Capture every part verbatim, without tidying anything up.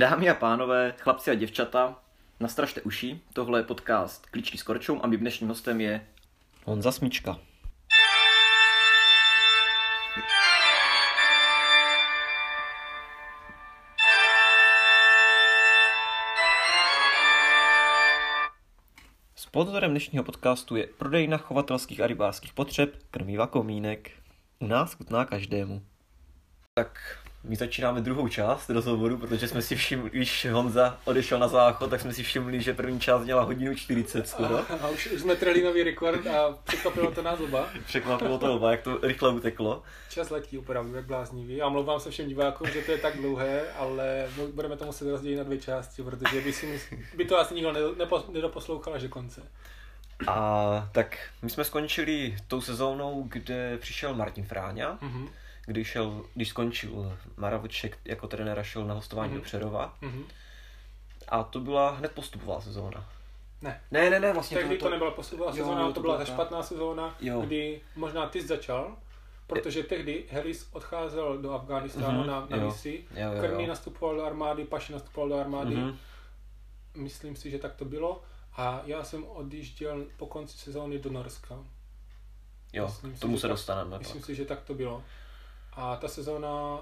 Dámy a pánové, chlapci a děvčata, nastražte uši, tohle je podcast Klíčky s Korčou a mým dnešním hostem je Honza Smíčka. Sponzorem dnešního podcastu je prodejna chovatelských a rybářských potřeb Krmíva Komínek. U nás chutná každému. Tak my začínáme druhou část rozhovoru, protože jsme si všimli, když Honza odešel na záchod, tak jsme si všimli, že první část měla hodinu čtyřicet skoro. A, a už jsme trali nový rekord a překvapilo to nás oba. Překvapilo to oba, jak to rychle uteklo. Čas letí opravdu, jak bláznivý. A mluvám se všem divákům, že to je tak dlouhé, ale budeme to muset rozdělit na dvě části, protože by, si, by to asi nikdo nedoposlouchal až do konce. A tak my jsme skončili tou sezónou, kde přišel Martin Fráňa. Mm-hmm. Když, šel, když skončil Maraveček jako trenéra, šel na hostování mm-hmm. do Přerova. Mm-hmm. A to byla hned postupová sezóna. Ne, ne, ne, ne vlastně tehdy to, to nebyla postupová sezóna, to, to byla ta špatná sezóna, jo. Kdy možná ty začal, protože tehdy Helis odcházel do Afghánistánu mm-hmm. na, na misi, Krný nastupoval do armády, Paš nastupoval do armády, mm-hmm. myslím si, že tak to bylo. A já jsem odjížděl po konci sezóny do Norska. Jo, myslím tomu si, se dostaneme. Myslím pak. si, že tak to bylo. A ta sezóna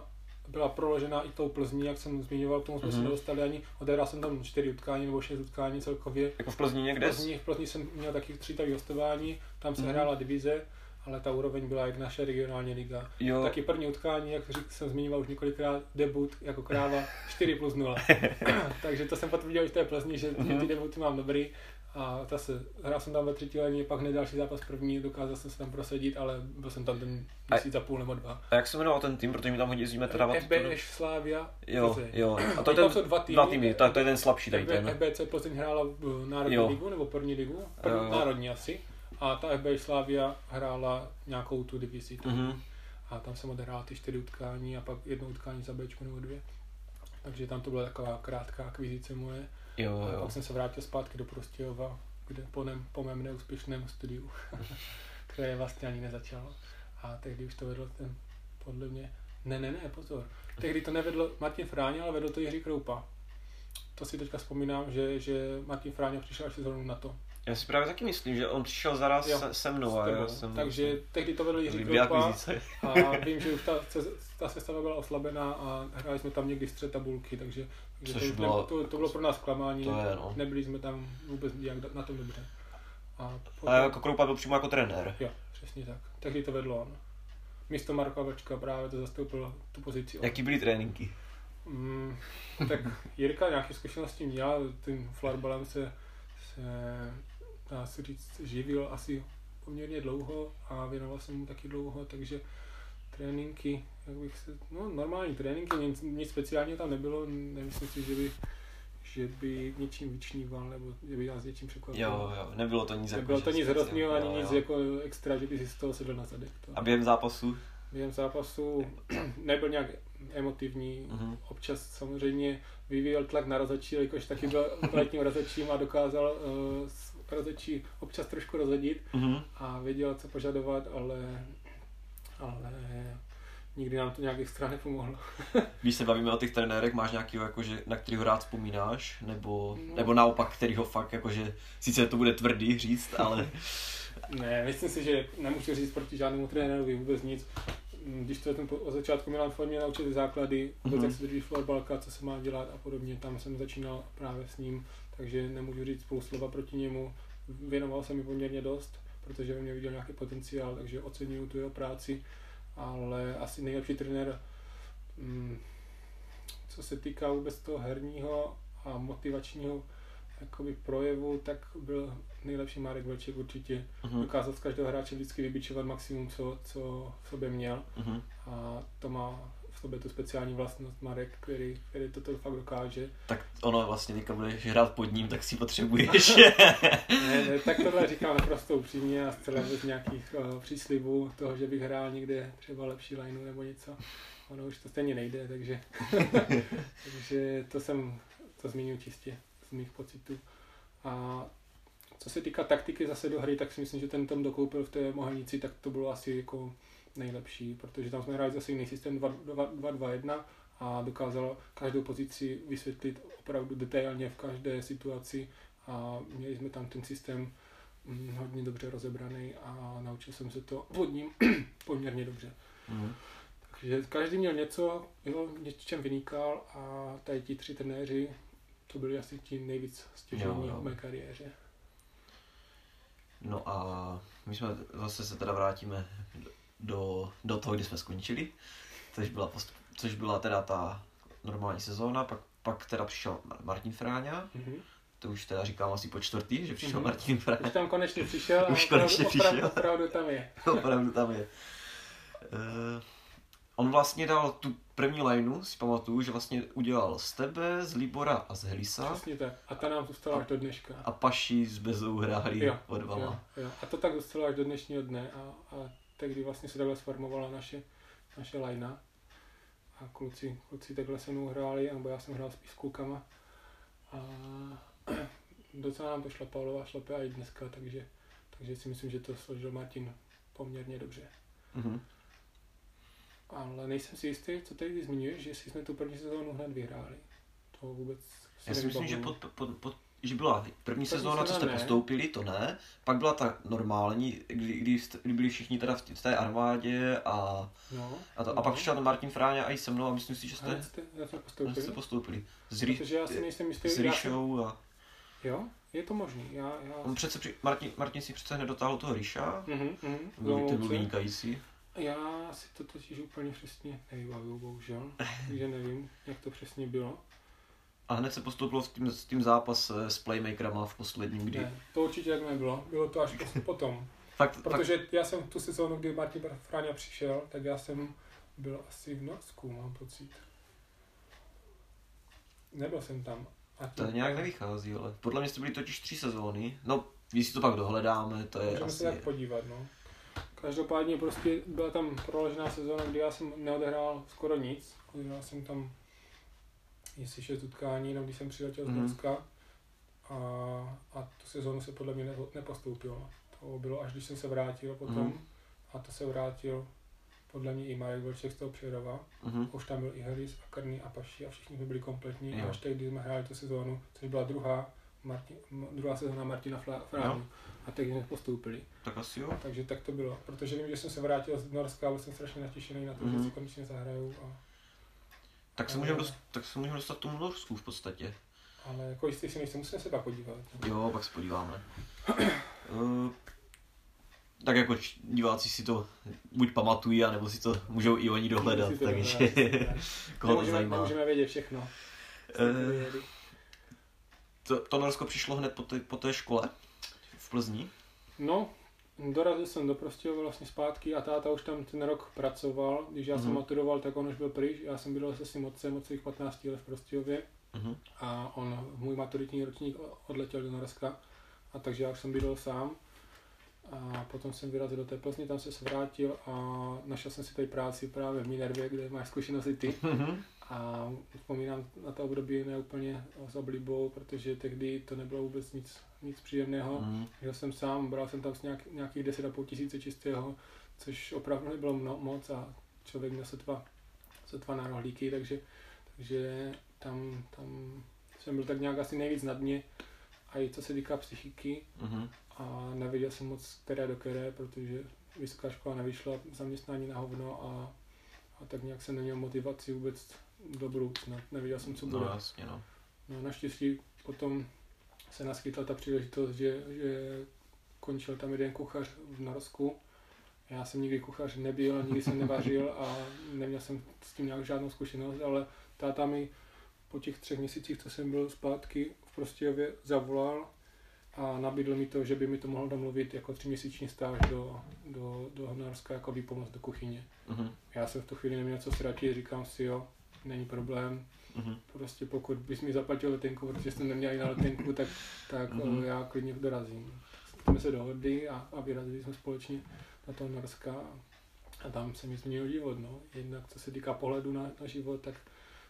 byla proložená i tou Plzní, jak jsem zmiňoval, k tomu jsme mm-hmm. se nedostali ani. Odehrál jsem tam čtyři utkání nebo šest utkání celkově. Jako v Plzni někde? V Plzni, v Plzni jsem měl taky tři takový hostování, tam se mm-hmm. hrála divize, ale ta úroveň byla jak naše regionální liga. Jo. Taky první utkání, jak jsem zmiňoval už několikrát, debut jako kráva, čtyři plus nula. Takže to jsem potvrdil i v té Plzni, že mm-hmm. ty debuty mám dobrý. A ta se, hrál jsem tam ve třetí léně, pak hned další zápas první, dokázal jsem se tam prosadit, ale byl jsem tam ten měsíc a půl nebo dva. A jak se jmenoval ten tým, protože mi tam hodně jezdíme teda... F B Slavia, jo, Plzeň. Jo, a to je ten, dva týmy, dva týmy to, to je ten slabší tady ten. F B C Plzeň hrála v národní jo. ligu nebo první ligu, první, jo. národní asi. A ta F B Slavia hrála nějakou tu divizi. Mm-hmm. A tam jsem odehrál ty čtyři utkání a pak jedno utkání za Bčku nebo dvě. Takže tam to byla taková krátká akvizice moje. Jo, jo. Pak jsem se vrátil zpátky do Prostějova, kde po, nem, po mém neúspěšném studiu, které vlastně ani nezačalo. A tehdy už to vedl ten, podle mě, ne, ne, ne, pozor. Tehdy to nevedl Martin Fráňa, ale vedl to Jiří Kroupa. To si teďka vzpomínám, že, že Martin Fráňa přišel až sezónu na to. Já si právě taky myslím, že on přišel zaraz jo, se, se mnou. A já jsem takže jsem... tehdy to vedl Jiří Kroupa a vím, že už ta, ta sestava byla oslabená a hráli jsme tam někdy střed tabulky, takže to, bylo, to, to bylo pro nás klamání, no. Nebyli jsme tam vůbec nějak na tom dobře. A potom... Ale jako Kroupa byl přímo jako trenér. Jo, přesně tak. Tehdy to vedlo on. Místo Marka Velčka právě to zastoupilo tu pozici. On. Jaký byly tréninky? Mm, tak Jirka nějaké zkušenosti měla, tím florbalem se, se dá se říct, živil asi poměrně dlouho a věnoval se mu taky dlouho, takže tréninky, jak bych se, no normální tréninky, nic, nic speciálního tam nebylo, nemyslím si, že by, že by něčím vyčníval, nebo že by nás něčím překvapil. Jo, jo, nebylo to nic nebylo jako, to nic hrozného, ani jo. nic jako extra, že by si z toho sedl na zadek. To. A během zápasu? Během zápasu nebyl nějak emotivní, mm-hmm. občas samozřejmě vyvíjel tlak na rozhodčí, jakož taky byl letním rozhodčím a dokázal uh, rozhodčí občas trošku rozhodit mm-hmm. a věděl, co požadovat, ale... Ale nikdy nám to nějak extra nepomohlo. Když se bavíme o těch trenérech, máš nějakýho, jakože, na kterýho rád vzpomínáš? Nebo, no. nebo naopak, kterýho fakt, jakože, sice to bude tvrdý říct, ale... Ne, myslím si, že nemůžu říct proti žádnému trenérovi vůbec nic. Když to ten od začátku Milan Ford mě naučil ty základy, mm-hmm. jak se drží florbalka, co se má dělat a podobně, tam jsem začínal právě s ním, takže nemůžu říct spolu slova proti němu. Věnoval jsem mi poměrně dost. Protože ve mně viděl nějaký potenciál, takže oceňuju tu jeho práci, ale asi nejlepší trenér, co se týká vůbec toho herního a motivačního jakoby projevu, tak byl nejlepší Marek Velček určitě. Uh-huh. Dokázal z každého hráče vždycky vybičovat maximum, co, co v sobě měl uh-huh. a to má v sobě tu speciální vlastnost Marek, který, který toto fakt dokáže. Tak ono vlastně, když budeš hrát pod ním, tak si potřebuješ. ne, ne, tak tohle říkám naprosto upřímně a zcela bez nějakých uh, příslibů toho, že bych hrál někde třeba lepší lineu nebo něco. Ono už to stejně nejde, takže, takže to jsem, to zmiňuji čistě z mých pocitů. A co se týká taktiky zase do hry, tak si myslím, že ten tam dokoupil v té Mohelnici, tak to bylo asi jako nejlepší, protože tam jsme hráli zase jiný systém dva dva jedna a dokázal každou pozici vysvětlit opravdu detailně v každé situaci a měli jsme tam ten systém hodně dobře rozebraný a naučil jsem se to pod ním poměrně dobře. Mm. Takže každý měl něco, jo, něčem vynikal a tady ti tři trenéři, to byli asi ti nejvíc stěžovní v mé kariéře. No a my jsme zase se teda vrátíme do, do toho, kdy jsme skončili, což byla, postup, což byla teda ta normální sezóna, pak, pak teda přišel Martin Fráňa, mm-hmm. To už teda říkám asi po čtvrtý, že přišel mm-hmm. Martin Fráňa. Už tam konečně přišel a už konečně opravdu, přišel. Opravdu tam je. Opravdu tam je. Uh, on vlastně dal tu první lineu, si pamatuju, že vlastně udělal z tebe, z Libora a z Helisa. Přesně tak. A ta nám zůstala až do dneška. A Paši s Bezou hráli odvala. Jo, jo. A to tak zůstalo až do dnešního dne a, a tehdy vlastně se takhle sformovala naše, naše linea. A kluci, kluci takhle se mnou hráli, nebo já jsem hrál spíš s klukama. A docela nám to šlapalo a šlape i dneska, takže, takže si myslím, že to složil Martin poměrně dobře. Mm-hmm. Ale nejsem si jistý, co tady zmiňuješ, že jsme tu první sezónu hned vyhráli. To vůbec si Já si myslím, že, pod, pod, pod, že byla první, první sezóna, co jste ne. postoupili, to ne. Pak byla ta normální, kdy, kdy, kdy byli všichni teda v té armádě a, no, a, to, no. a pak šel Martin Fráňa a i se mnou a myslím si, že jste, jste, postoupili. jste postoupili. S, ry, já si nejsem jistý, s Ryšou a... Jo? Je to možný, já... já... On přece, Martin, Martin si přece nedotáhl toho Ryša, mm-hmm, mm-hmm. Byl, no, ten byl vynikající. Já si to totiž úplně přesně nevybavuju, bohužel, takže nevím, jak to přesně bylo. A hned se postoupilo v tím, tím zápas s playmakerama v posledním, kdy? Ne, to určitě tak nebylo, bylo to až potom. Fakt, protože fakt... já jsem tu sezónu, kdy Martin Fráňa přišel, tak já jsem byl asi v Norsku, mám pocit. Nebyl jsem tam. A to nějak nevychází, ale podle mě jste byli totiž tři sezóny, no, jestli to pak dohledáme, to je Můžeme asi... Můžeme se tak podívat, no. Každopádně prostě byla tam proložená sezóna, kdy já jsem neodehrál skoro nic. Odehrál jsem tam jestli šest utkání, no, když jsem přiletěl z Norska a, a tu sezónu se podle mě ne, nepostoupilo. To bylo až když jsem se vrátil potom mm. a to se vrátil podle mě i Marek Velček z toho Přerova. Mm. Už tam byl i Harris a Krný a Paši a všichni byli kompletní mm. a až teď, když jsme hráli tu sezónu, což byla druhá, Martin, druhá sezóna Martina Fráňu. A teď jsme postoupili. Tak asi jo. Takže tak to bylo, protože vím, že jsem se vrátil z Norska, byl jsem strašně natěšený na to, mm-hmm. že si konečně zahraju a... Tak se můžeme můžem dostat tomu Norsku v podstatě. Ale jako jistě si nejsem, musíme se pak podívat. Ne? Jo, pak se podíváme. uh, tak jako diváci si to buď pamatují, anebo si to můžou i oni dohledat, to takže koho to zajímá. Nemůžeme vědět všechno. Uh, to, to Norsko přišlo hned po, te, po té škole? V Plzni? No, dorazil jsem do Prostějova vlastně zpátky a táta už tam ten rok pracoval. Když já mm-hmm. jsem maturoval, tak on už byl pryč. Já jsem bydlel se svým otcem od svých patnácti let v Prostějově mm-hmm. a on, můj maturitní ročník, odletěl do Norska. A takže já už jsem bydlel sám. A potom jsem vyrazil do té Plzni, tam jsem se vrátil a našel jsem si tady práci právě v Minervě, kde máš zkušenosti ty. Mm-hmm. A vzpomínám na to období ne úplně s oblibou, protože tehdy to nebylo vůbec nic, nic příjemného. Mm. Žil jsem sám, bral jsem tam nějak, nějakých deset a půl tisíce čistého, což opravdu nebylo mno, moc a člověk měl sotva, sotva na rohlíky, takže, takže tam, tam jsem byl tak nějak asi nejvíc na dně. A i co se týká psychiky mm. a nevěděl jsem moc které do které, protože vysoká škola nevyšla, zaměstnání na hovno a, a tak nějak jsem neměl motivaci vůbec do budoucna, nevěděl jsem, co bude. No jasně, no. No naštěstí potom se naskytla ta příležitost, že, že končil tam jeden kuchař v Norsku. Já jsem nikdy kuchař nebyl, nikdy jsem nevařil a neměl jsem s tím nějak žádnou zkušenost, ale táta mi po těch třech měsících, co jsem byl zpátky v Prostějově, zavolal a nabídl mi to, že by mi to mohl domluvit jako tříměsíční stáž do, do, do Norska jako výpomoc do kuchyně. Uh-huh. Já jsem v tu chvíli neměl co ztratit, říkám si jo, není problém. Mm-hmm. Prostě pokud bys mi zaplatil letenku, protože jsem neměl jinou letenku, tak, tak mm-hmm. já klidně dorazím. Jsme se dohodli a, a vyrazili jsme společně na toho Norska a tam se mi změnil život. No. Jednak co se týká pohledu na, na život, tak,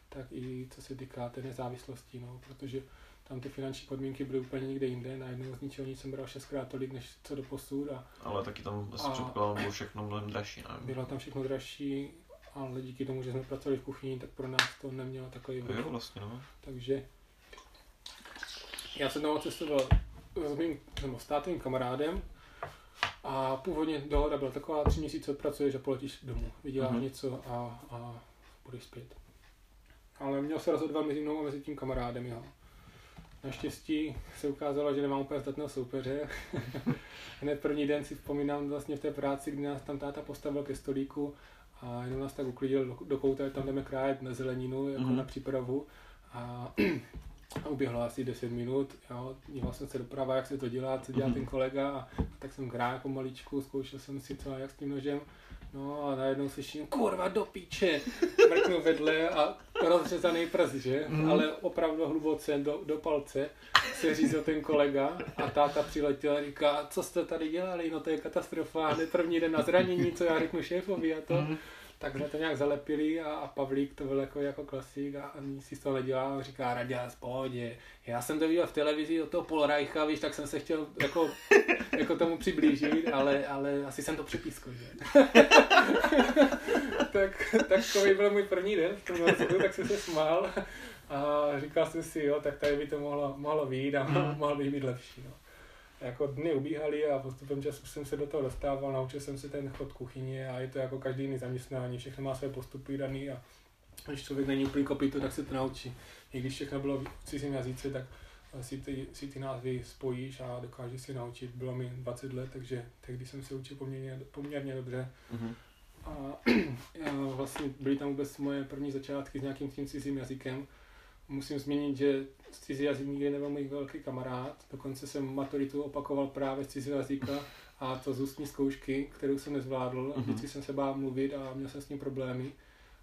tak i co se týká té nezávislosti, no. Protože tam ty finanční podmínky byly úplně někde jinde, najednou z ničeho nic jsem bral šestkrát tolik než co do posud. A, ale taky tam asi předpokládám, bylo všechno mnohem dražší, ne? Bylo tam všechno dražší. ale díky tomu, že jsme pracovali v kuchyni, tak pro nás to nemělo takový vliv. Vlastně, no. Takže já jsem tam cestoval s mým státovým kamarádem a původně dohoda byla taková, tři měsíce odpracuješ a poletíš domů, vyděláš mm-hmm. něco a, a budeš zpět. Ale měl se rozhodovat mezi mnou a mezi tím kamarádem jeho. Naštěstí se ukázalo, že nemám úplně zdatného soupeře. Hned první den si vzpomínám vlastně v té práci, kdy nás tam táta postavil ke stolíku a jenom nás tak uklidil do, do kouta, tam jdeme krájet na zeleninu, jako mm-hmm. na přípravu. A, a uběhlo asi deset minut, jo. Díval jsem se doprava, jak se to dělá, co dělá mm-hmm. ten kolega. A tak jsem hrál pomaličku, zkoušel jsem si co a jak s tím nožem. No a najednou slyším, kurva do píče, mrknu vedle a rozřezaný prst, že? Mm. Ale opravdu hluboce do, do palce se řízl ten kolega a táta přiletěl a říká, co jste tady dělali, no to je katastrofa, hned první den na zranění, co já řeknu šéfovi a to. Mm. Tak jsme to nějak zalepili a, a Pavlík to byl jako, jako klasik a ani si to nedělá a říká, Raděz, pohodě, já jsem to viděl v televizi od toho Polreicha, víš, tak jsem se chtěl jako, jako tomu přiblížit, ale, ale asi jsem to připískl, že? tak, takový byl můj první den v tom rozhodu, tak jsem se smál a říkal jsem si, jo, tak tady by to mohlo, mohlo vyjít a mohlo by být lepší, no. Jako dny ubíhaly a postupem času jsem se do toho dostával, naučil jsem se ten chod kuchyně a je to jako každý jiný zaměstnání, všechno má své postupy daný a když člověk není úplný kopyto, tak se to naučí. I když všechno bylo v cizím jazyce, tak si ty, si ty názvy spojíš a dokážeš si naučit. Bylo mi dvacet let, takže tehdy jsem se učil poměrně, poměrně dobře. Mm-hmm. A, a vlastně byly tam vůbec moje první začátky s nějakým tím cizím jazykem. Musím zmínit, že cizí jazyk nikdy nebyl můj velký kamarád, dokonce jsem maturitu opakoval právě z cizí jazyka a to z ústní zkoušky, kterou jsem nezvládl, mm-hmm. vždycky jsem se bál mluvit a měl jsem s ním problémy.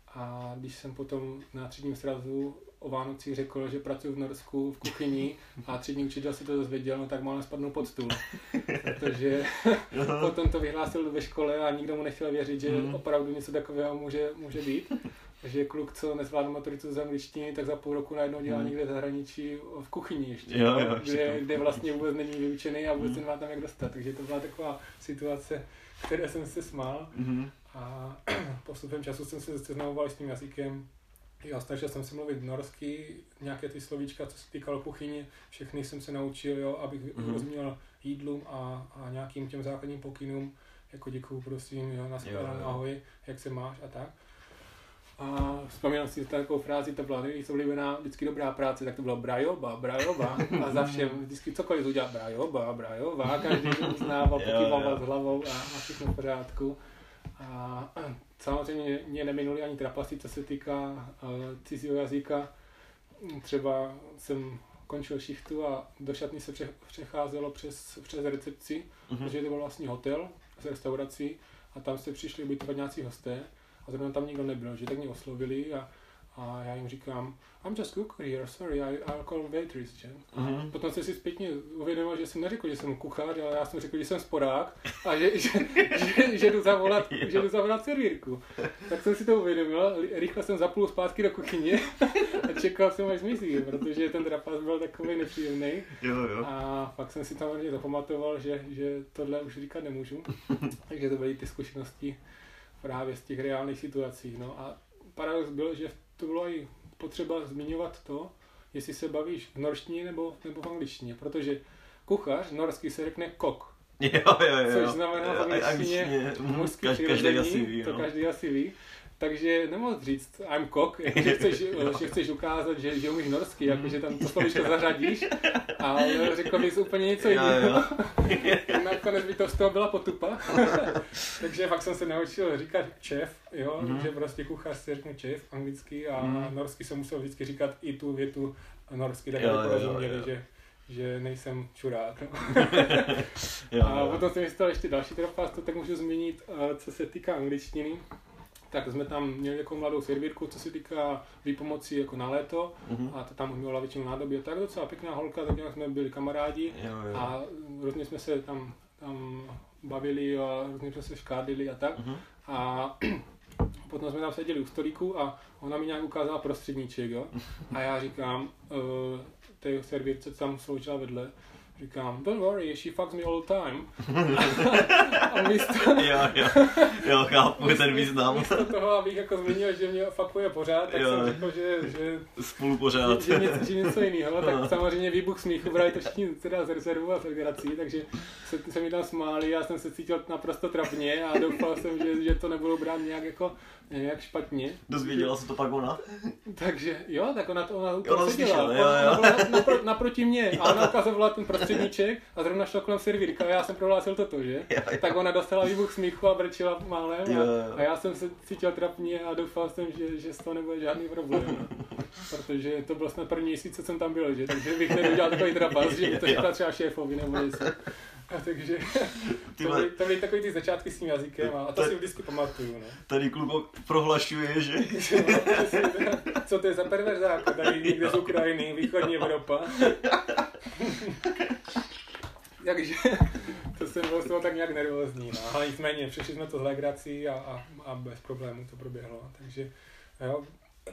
A když jsem potom na třídním srazu o Vánocích řekl, že pracuji v Norsku v kuchyni a třídní učitel se to dozvěděl, no tak málem spadnul pod stůl. Protože potom to vyhlásil ve škole a nikdo mu nechtěl věřit, že mm-hmm. opravdu něco takového může, může být. Takže kluk, co nezvládl maturitu z angličtiny, tak za půl roku najednou dělá mm. někde v zahraničí v kuchyni ještě, jo, jo, kde, kde vlastně vůbec není vyučený a vůbec mm. nemá tam jak dostat. Takže to byla taková situace, které jsem se smál mm. a postupem času jsem se seznamoval s tím jazykem. Já snažil jsem se mluvit norsky, nějaké ty slovíčka, co se týkalo kuchyně, všechny jsem se naučil, jo, abych mm. rozuměl jídlům a, a nějakým těm základním pokynům, jako děkuju, prosím, jo, nashledanou, ahoj, jak se máš a tak. A vzpomínám si takovou frázi, to byla nejvíc oblíbená, vždycky dobrá práce, tak to bylo brajoba, brajoba a za všem, vždycky cokoliv udělal, brajoba, brajoba, každý uznával, pokýval s hlavou a, a všechno v pořádku. A, a samozřejmě mě neminuli ani trapasy, co se týká uh, cizího jazyka. Třeba jsem končil šichtu a do šatny se přecházelo přes, přes recepci, mm-hmm. protože to byl vlastně hotel s restaurací a tam se přišli ubytovat nějací hosté. A zrovna tam nikdo nebyl, že tak mě oslovili a, a já jim říkám I'm just cook here, sorry, I, I'll call waitress, že? Uh-huh. Potom jsem si zpětně uvědomil, že jsem neřekl, že jsem kuchař, ale já jsem řekl, že jsem sporák a že, že, že, že jdu zavolat, že jdu zavolat servírku. Tak jsem si to uvědomil, rychle jsem zaplul zpátky do kuchyně a čekal jsem, až zmizí, protože ten trapas byl takovej nepříjemný. Jo, jo. A fakt jsem si tam zapamatoval, že, že tohle už říkat nemůžu, takže to byly ty zkušenosti právě z těch reálných situací. No a paradox byl, že to bylo i potřeba zmiňovat to, jestli se bavíš v norštině nebo, nebo v angličtině, protože kuchař norsky se řekne kok, jo, jo, jo, což znamená jo, v angličtině mužský přirození, to každý asi ví. Takže nemohu říct I'm cock, jakože chceš, že chceš ukázat, že, že umíš norsky, jakože tam to slovíčko zařadíš, ale řekl bys úplně něco jiného. Nakonec by to z toho byla potupa. Takže fakt jsem se naučil říkat chef, jo, mm-hmm. že prostě kuchař si řekne chef anglicky a mm-hmm. norsky jsem musel vždycky říkat i tu větu norsky, tak aby porozuměli, že, že nejsem čurák. Jo, a jo. Potom jsem vystal ještě další trapas, to tak můžu zmínit, co se týká angličtiny. Tak jsme tam měli jako mladou servírku, co se týká výpomocí jako na léto mm-hmm. a ta tam měla většinu nádobí a tak docela pěkná holka, tak nějak jsme byli kamarádi jo, jo. a různě jsme se tam, tam bavili a různě jsme se škádili a tak mm-hmm. a potom jsme tam seděli u stolíku a ona mi nějak ukázala prostředníček, jo? A já říkám, e, té servírce, co tam sloužila vedle, Říkám, don't worry, she fucks me all the time. A místo... jo, jo, jo, chápu místo, ten význam. Místo toho, abych jako zmínil, že mě fuckuje pořád, tak jo. Jsem řekl, že... že spolu pořád. Že, že, že něco jiného, tak no. Samozřejmě výbuch smíchu, brali to všichni teda z rezervu a z legrací, takže se, se mi tam smáli, já jsem se cítil naprosto trapně a doufal jsem, že, že to nebudou brát nějak jako... nějak špatně. Dozvěděla se to pak ona? Takže jo, tak ona to, ona to ona slyšela, jo, jo. Ona byla napro, naproti mě jo. A ona ukazovala ten prostředníček a zrovna šla kolem servírka a já jsem prohlásil toto, že? Jo, jo. Tak ona dostala výbuch smíchu a brečela málem a, jo, jo. A já jsem se cítil trapně a doufal jsem, že, že z toho nebude žádný problém. Protože to byl snad první měsíc, co jsem tam byl, že? Takže bych neudělal takový trapas, že by to řekla třeba šéfovi nebo něco. A takže Tyhle, to, by, to byly takový ty začátky s tím jazykem a to tady, si vždycky pamatuju. Ne? Tady klubo prohlašuje, že? Co to je za perverzáko, tady někde z Ukrajiny, východní Evropa. Takže to jsem byl z toho tak nějak nervózní, no. Ale nicméně přešli jsme to z legrací a, a, a bez problémů to proběhlo. Takže jo,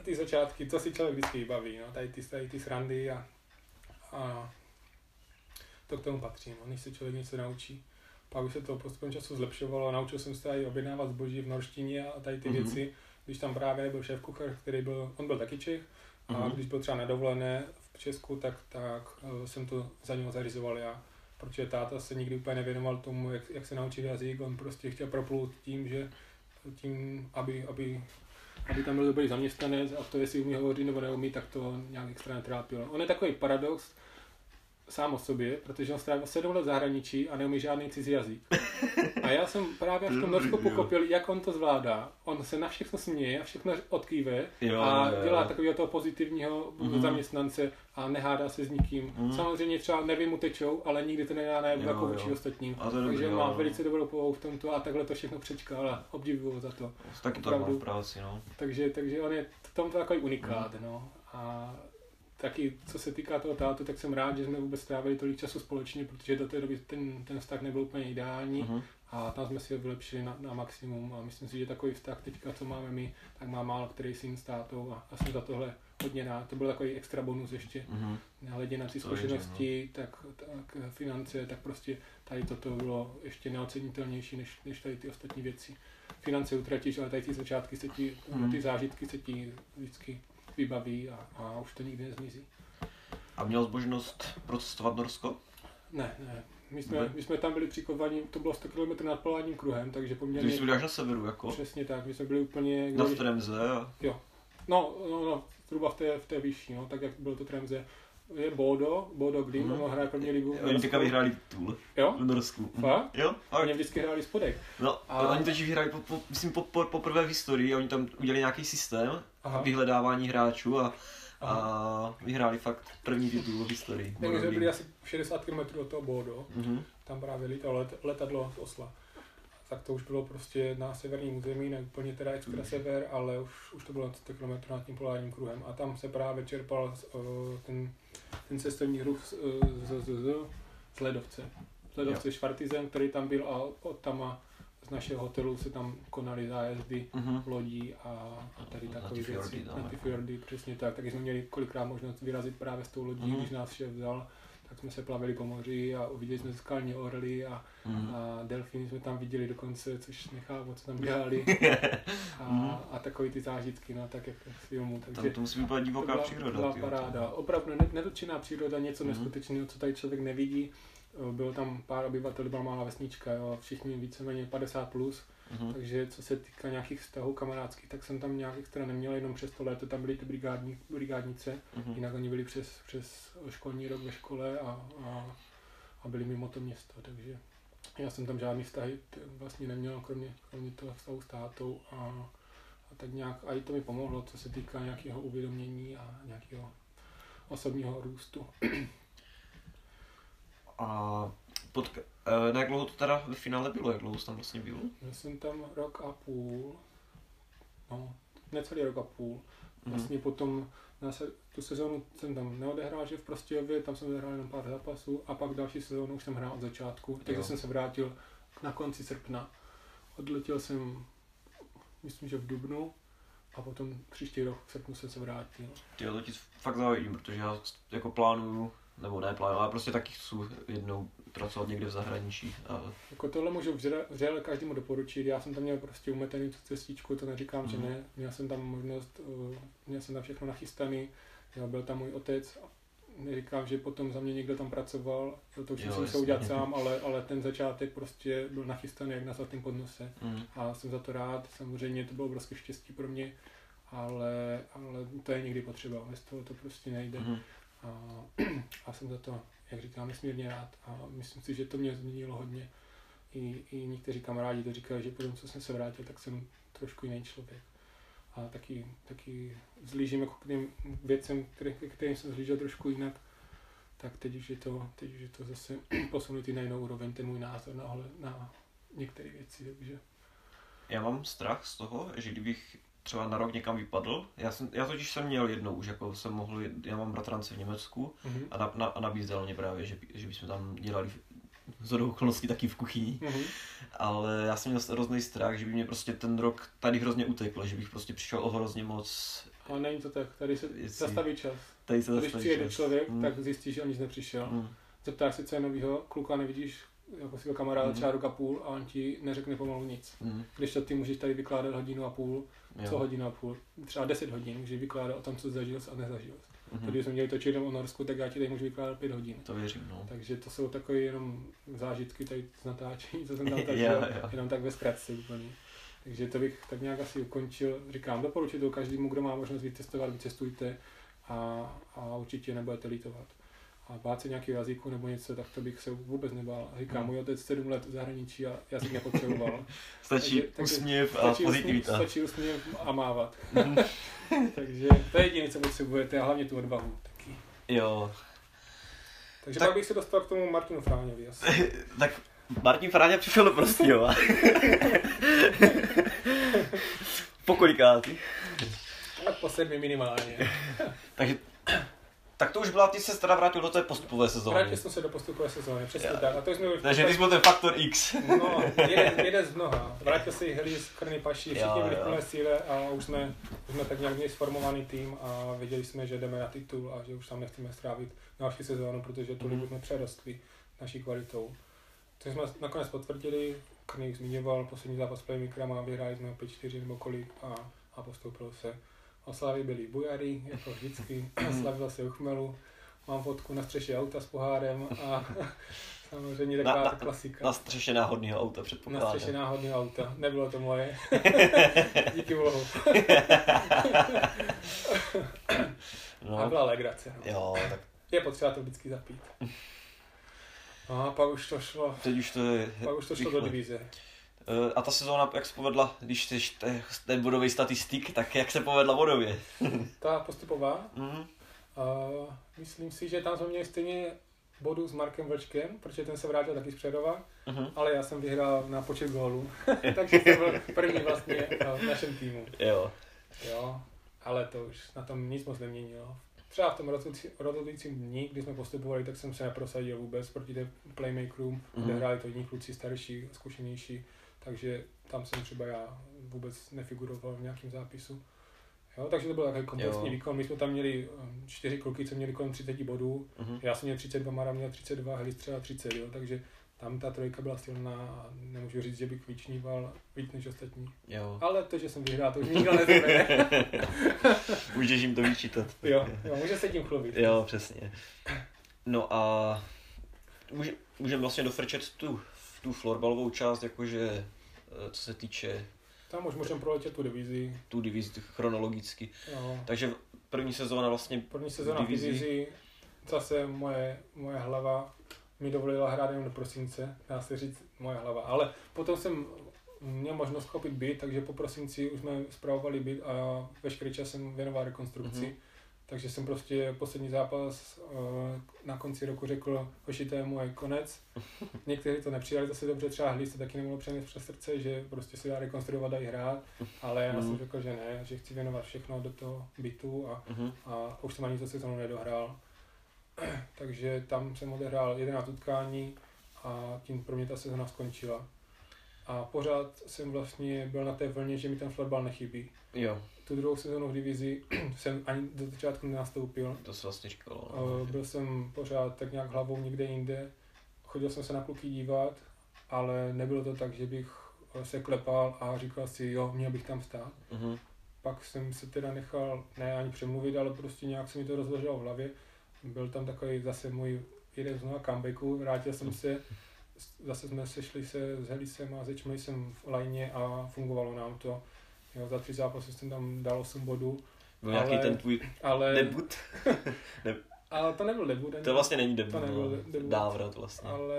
ty začátky, to si člověk vždycky baví, no. Tady, ty, tady ty srandy a... a to k tomu patří, no. Než se člověk něco naučí. Pak už se to postupem času zlepšovalo a naučil jsem se tady objednávat zboží v norštině a tady ty mm-hmm. věci. Když tam právě byl šéf kuchař, který byl, on byl taky Čech, a mm-hmm. když byl třeba na dovolené v Česku, tak, tak uh, jsem to za něho zařizoval já. Protože táta se nikdy úplně nevěnoval tomu, jak, jak se naučit jazyk, on prostě chtěl proplout tím, že tím, aby, aby aby tam byl dobrý zaměstnanec a to, jestli umí hovořit nebo neumí, tak to nějak extra netrápilo. On je takový paradox, sám o sobě, protože on strávil sedm let v zahraničí a neumí žádný cizí jazyk. A já jsem právě v tom Norsku pochopil, jak on to zvládá. On se na všechno směje a všechno odkýve a dělá takového toho pozitivního mm-hmm. zaměstnance a nehádá se s nikým. Mm. Samozřejmě třeba nervy mu tečou, ale nikdy to nedá najít jako vůči ostatním. Takže má velice dobrou povahu v tomto a takhle to všechno přečkal a obdivuju za to. Taky to má v práci, no. Takže, takže on je v tomto takový unikát, mm. no. A taky, co se týká toho tátu, tak jsem rád, že jsme vůbec strávili tolik času společně, protože do té doby ten, ten vztah nebyl úplně ideální uh-huh. a tam jsme si ho vylepšili na, na maximum a myslím si, že takový vztah teďka, co máme my, tak má málo který syn s tátou a, a jsem za tohle hodně rád. To byl takový extra bonus ještě, uh-huh. nehledě na ty zkušenosti, no. tak, tak finance, tak prostě tady toto bylo ještě neocenitelnější než, než tady ty ostatní věci. Finance utratíš, ale tady ty začátky se ti, uh-huh. ty zážitky se ti vždycky vybaví a, a už to nikdy nezmizí. A měl jsi možnost procestovat Norsko? Ne, ne. My jsme, my jsme tam byli přikovaní, to bylo sto kilometrů nad polárním kruhem, takže poměrně... Ty jsi byl až na severu, jako? Přesně tak, my jsme byli úplně... Na v Tremze a... Jo. No, no, no, zhruba v té, v té výši, no, tak jak bylo to Tremze. Je Bodø, Bodø Glimt, mm-hmm. ono hraje první ligu. Oni teďka vyhráli titul v Norsku. Fakt? Jo, fakt. Oni vždycky hráli spodek. No, a... oni totiž vyhráli po, po, myslím po, po, poprvé v historii, oni tam udělali nějaký systém Aha. vyhledávání hráčů a, a vyhráli fakt první titul v historii. My jsme byli asi šedesát kilometrů od toho Bodø, mm-hmm. tam právě lítalo let, letadlo z Osla. Tak to už bylo prostě na severním území, ne úplně teda extra sever, ale už, už to bylo sto kilometrů nad tím polárním kruhem. A tam se právě čerpal z, uh, ten, ten cestovní ruch z, z, z, z, z ledovce. Z ledovce Švartizem, který tam byl a od tam z našeho hotelu se tam konaly zájezdy uh-huh. lodí a, a tady takové věci. Na ty fjordy, přesně tak. Takže jsme měli kolikrát možnost vyrazit právě s tou lodí, uh-huh. když nás šéf vzal. Tak jsme se plavili po moři a uviděli jsme skalní orly a, mm. a delfíny jsme tam viděli dokonce, což nechápu, co tam dělali a, mm. a takový ty zážitky, no, tak jak z filmu. Takže tam to musí být divoká příroda. Byla paráda, opravdu nedočinná příroda, něco mm. neskutečného, co tady člověk nevidí. Bylo tam pár obyvatel, byla malá vesnička, jo, všichni víceméně padesát plus, mm. takže co se týká nějakých vztahů kamarádských, tak jsem tam nějak extra neměl, jenom přes to léto tam byly ty brigádní, brigádnice, mm. jinak oni byli přes, přes školní rok ve škole a, a, a byli mimo to město, takže já jsem tam žádný vztahy vlastně neměl, kromě, kromě toho vztahu s tátou a, a tak nějak, a i to mi pomohlo, co se týká nějakého uvědomění a nějakého osobního růstu. A potka- na jak dlouho to teda ve finále bylo, jak dlouho jsi tam vlastně byl? Já jsem tam rok a půl, no, necelý rok a půl. Vlastně mm-hmm. potom na se- tu sezónu jsem tam neodehrál, že v Prostějově, tam jsem odehrál jenom pár zápasů a pak další sezónu už jsem hrál od začátku, takže jo. jsem se vrátil na konci srpna. Odletěl jsem, myslím, že v dubnu. A potom příští rok v srpnu jsem se vrátil. Tyjo, to ti fakt závidím, protože já jako plánuju nebo ne plánu, ale prostě taky chci jednou pracovat někde v zahraničí. A... Jako tohle můžu vřele každému doporučit, já jsem tam měl prostě umetený cestičku, to neříkám, mm-hmm. že ne, měl jsem tam možnost, měl jsem tam všechno nachystaný, byl tam můj otec, neříkám, že potom za mě někdo tam pracoval, to už jo, jsem se udělat sám, ale, ale ten začátek prostě byl nachystaný jak na zlatém podnose mm. a jsem za to rád, samozřejmě to bylo obrovské štěstí pro mě, ale, ale to je někdy potřeba, bez toho to prostě nejde mm. a, a jsem za to, jak říkám, nesmírně rád a myslím si, že to mě změnilo hodně. I, i někteří kamarádi to říkali, že potom, co jsem se vrátil, tak jsem trošku jiný člověk. A taky, taky zlížím jako k těm věcem, který, kterým jsem zlížel trošku jinak, tak teď už je to, teď už je to zase posunutý na jinou úroveň, ten můj názor na, na některé věci. Takže. Já mám strach z toho, že kdybych třeba na rok někam vypadl, já, jsem, já totiž jsem měl jednou už, jako jsem mohl, já mám bratrance v Německu mm-hmm. a, na, na, a nabízel mě právě, že, že bychom tam dělali shodou okolností taky v kuchyni, mm-hmm. ale já jsem měl hrozný strach, že by mě prostě ten rok tady hrozně utekl, že bych prostě přišel o hrozně moc. Ale není to tak, tady se Jestli... zastaví čas. Tady se zastaví Když přijede čas. člověk, mm. tak zjistíš, že on nic nepřišel. Mm. Zeptáš si, co je novýho, kluka nevidíš jako svého kamaráda mm. třeba rok a půl a on ti neřekne pomalu nic. Mm. Když to ty můžeš tady vykládat hodinu a půl, jo. co hodinu a půl, třeba deset hodin, můžeš vykládat o tom, co zažil a nezažil. Mm-hmm. Když jsme měli točit jenom o Norsku, tak já ti tady můžu vykládat pět hodin. To věřím, no. Takže to jsou takové jenom zážitky tady z natáčení, co jsem tam tažil, yeah, yeah. jenom tak ve zkratce úplně. Takže to bych tak nějak asi ukončil. Říkám, doporučuji to každému, kdo má možnost vycestovat, vycestujte a, a určitě nebudete litovat. A bát se nějakého jazyku nebo něco, tak to bych se vůbec nebál. Říkám, no. můj otec sedm let v zahraničí a jazyk nepotřeboval. Stačí takže, úsměv a pozitivita. Stačí úsměv a mávat. Takže to je jediné, co potřebujete a hlavně tu odvahu taky. Jo. Takže tak... pak bych se dostal k tomu Martinu Fráňovi asi. Tak Martin Fráňa přišel do Prostějova. Pokolikáty. Tak po sedmi minimálně. Takže... Tak to už byla, ty se teda vrátil do té postupové sezóny. Vrátil jsem se do postupové sezóny, přesně Já. tak. A to jsme byli v Takže ty jsi byl ten faktor X. No, jeden, jeden z mnoha. Vrátil se i Helis, Krný, Paši, všichni byli v plné síle a už jsme, už jsme tak nějak měli sformovaný tým a věděli jsme, že jdeme na titul a že už tam nechceme strávit další sezónu, protože tu ligu jsme přerostli naší kvalitou. To jsme nakonec potvrdili, Krný zmiňoval, poslední zápas playmakerama, vyhráli jsme pět čtyři nebo kolik a, a postoupilo se. Oslavy byli bujary, jako vždycky, slavil se u chmelu, mám fotku na střeše auta s pohárem a samozřejmě taková na, na, klasika. Na střeše náhodného auta předpokládám. Na střeše náhodného auta, nebylo to moje, díky bohu. No. A byla legrace. No. Jo, tak... Je potřeba to vždycky zapít. No a pak už to šlo, Teď už to je... pak už to šlo do divize. A ta sezóna, jak se povedla, když jsi ten bodový statistik, tak jak se povedla bodově? Ta postupová? Mm-hmm. Uh, myslím si, že tam jsme měli stejně bodů s Markem Velčkem, protože ten se vrátil taky z Přerova, mm-hmm. ale já jsem vyhrál na počet gólů, takže jsem byl první vlastně v našem týmu. Jo. Jo, ale to už na tom nic moc neměnilo. Třeba v tom rozhodujícím dní, kdy jsme postupovali, tak jsem se neprosadil vůbec proti těm playmakerům, mm-hmm. kde hráli to jiní kluci, starší, zkušenější. Takže tam jsem třeba já vůbec nefiguroval v nějakém zápisu. Jo, takže to byl takový komplexní výkon. My jsme tam měli čtyři kluky, co měli kolem třicet bodů. Mm-hmm. Já jsem měl třicet dva, Mara měla třicet dva, Helis třeba třicet, jo. Takže tam ta trojka byla silná a nemůžu říct, že bych vyčníval víc než ostatní. Jo. Ale to, že jsem vyhrál, to už nikdo nezabere. Můžeš jim to vyčítat. Jo, jo, můžeš se tím chlubit. Jo, přesně. No a můžeme můžem vlastně dofrčet tu tu florbalovou část, jakože, co se týče... Tam už můžeme proletět tu divizi. Tu divizi chronologicky. No. Takže první sezóna vlastně První sezóna v divizi. Zase moje, moje hlava mi dovolila hrát jenom do prosince. Dá se říct moje hlava. Ale potom jsem měl možnost koupit byt, takže po prosinci už jsme spravovali byt a veškerý čas jsem věnoval rekonstrukci. Mm-hmm. Takže jsem prostě poslední zápas na konci roku řekl, hoši, to je můj konec. Někteří to nepřijali zase dobře, třeba Hlíc se taky nemohlo přenést přes srdce, že prostě se dá rekonstruovat a i hrát, ale já mm. jsem řekl, že ne, že chci věnovat všechno do toho bytu a, mm-hmm. a už jsem ani to sezónu nedohrál. Takže tam jsem odehrál jedenáct utkání a tím pro mě ta sezóna skončila. A pořád jsem vlastně byl na té vlně, že mi ten fotbal nechybí. Jo. Tu druhou sezónu v divizi jsem ani do začátku nenastoupil. To se vlastně říkalo. No. Byl jsem pořád tak nějak hlavou někde jinde. Chodil jsem se na kluky dívat, ale nebylo to tak, že bych se klepal a říkal si, jo, měl bych tam stát. Mm-hmm. Pak jsem se teda nechal, ne ani přemluvit, ale prostě nějak se mi to rozložilo v hlavě. Byl tam takový zase můj jeden z mnoha comebacků, vrátil jsem se, zase jsme sešli se s Helisem a začali jsem v lajně a fungovalo nám to. Jo, za tři zápasy jsem tam dal osm bodů. Byl ale, nějaký ten tvůj ale, debut? ne, ale to nebyl debut. To vlastně není debut, to nebyl no, debut návrat vlastně. Ale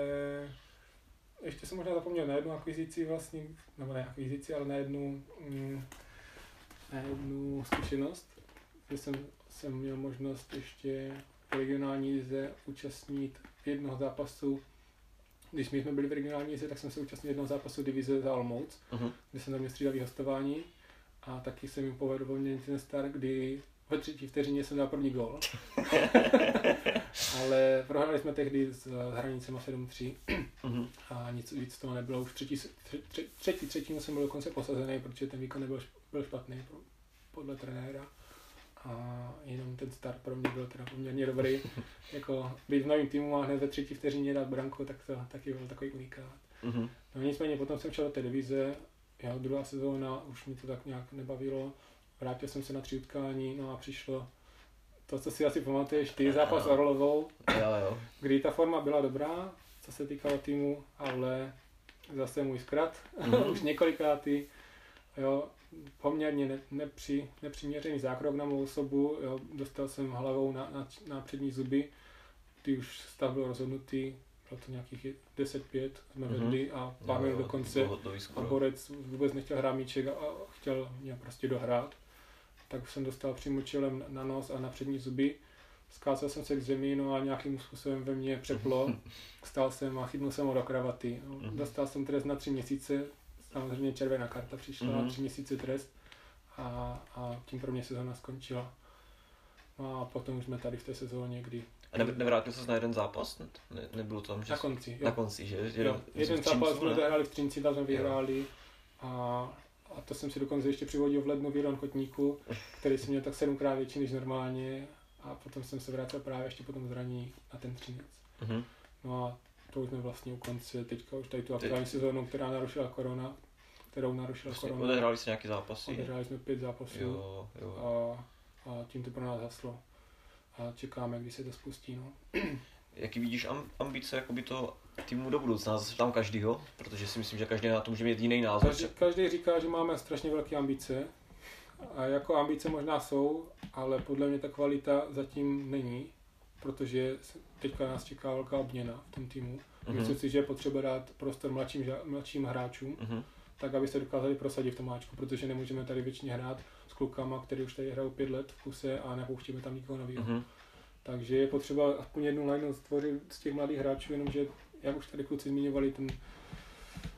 ještě jsem možná zapomněl na jednu akvizici vlastně, nebo ne akvizici, ale na jednu, mm, na jednu zkušenost, kde jsem, jsem měl možnost ještě v regionální lize účastnit jednoho zápasu. Když my jsme byli v regionální lize, tak jsem se účastnil jednoho zápasu divize za Olomouc, uh-huh. kde jsem tam měl střídavý hostování a taky se mi povedl poměrně ten start, kdy ve třetí vteřině jsem dal první gól. Ale prohráli jsme tehdy s hranicema sedm tři uh-huh. a nic víc toho nebylo. Už třetí, třetí, třetí třetinu jsem byl dokonce posazený, protože ten výkon nebyl byl špatný podle trenéra. A jenom ten start pro mě byl teda poměrně dobrý. Jako být v novém týmu a hned ve třetí vteřině dát branku, tak to taky byl takový unikát. Mm-hmm. No nicméně potom jsem šel do televize, jo, druhá sezóna, už mi to tak nějak nebavilo. Vrátil jsem se na tři utkání, no a přišlo to, co si asi pamatuješ, ty zápas s Orlovou, kdy ta forma byla dobrá, co se týkalo týmu, ale zase můj zkrat, mm-hmm. už několikátý. Jo, poměrně nepři, nepřiměřený zákrok na mou osobu, jo, dostal jsem hlavou na, na, na přední zuby, ty už stav byl rozhodnutý, bylo to nějakých deset pět, jsme vedli mm-hmm. a pár minut do konce a borec vůbec nechtěl hrát míček a, a chtěl mě prostě dohrát, tak jsem dostal přímo čelem na nos a na přední zuby, skácel jsem se k zemi, no a nějakým způsobem ve mně přeplo, stál jsem a chytnul jsem ho do kravaty, no, mm-hmm. dostal jsem trest na tři měsíce, samozřejmě červená karta přišla, mm-hmm. tři měsíce trest a, a tím pro mě sezóna skončila. No a potom už jsme tady v té sezóně, kdy... A ne, nevrátil ses na jeden zápas? Ne, nebylo to tam, že... Na konci, jo. Na konci, že? že jo. Jeden zápas jsme hráli v Třinci, tam jsme vyhráli a, a to jsem si dokonce ještě přivodil v lednu výron kotníku, který jsem měl tak sedmkrát větší než normálně a potom jsem se vrátil právě ještě potom zranění na ten Třinec. Mm-hmm. No a to už jsme vlastně u konce, teďka už tady tu aktuální sezónu, která narušila korona, kterou narušila vlastně korona. Odehráli jsme nějaké zápasy. Odehráli jsme pět zápasů jo, jo. A, a tím to pro nás haslo. A čekáme, kdy se to spustí. No. Jaký vidíš ambice jakoby to týmu do budoucna? Zase tam každýho, protože si myslím, že každý na to může mít jiný názor. Každý, každý říká, že máme strašně velké ambice. A jako ambice možná jsou, ale podle mě ta kvalita zatím není. Protože teďka nás čeká velká obměna v tom týmu. Mm-hmm. Myslím si, že je potřeba dát prostor mladším, ža- mladším hráčům, mm-hmm. tak aby se dokázali prosadit v tom háčku, protože nemůžeme tady věčně hrát s klukama, který už tady hrajou pět let v kuse a nepouštíme tam nikoho nového. Mm-hmm. Takže je potřeba aspoň jednu lineu stvořit z těch mladých hráčů, jenomže jak už tady kluci zmiňovali, ten,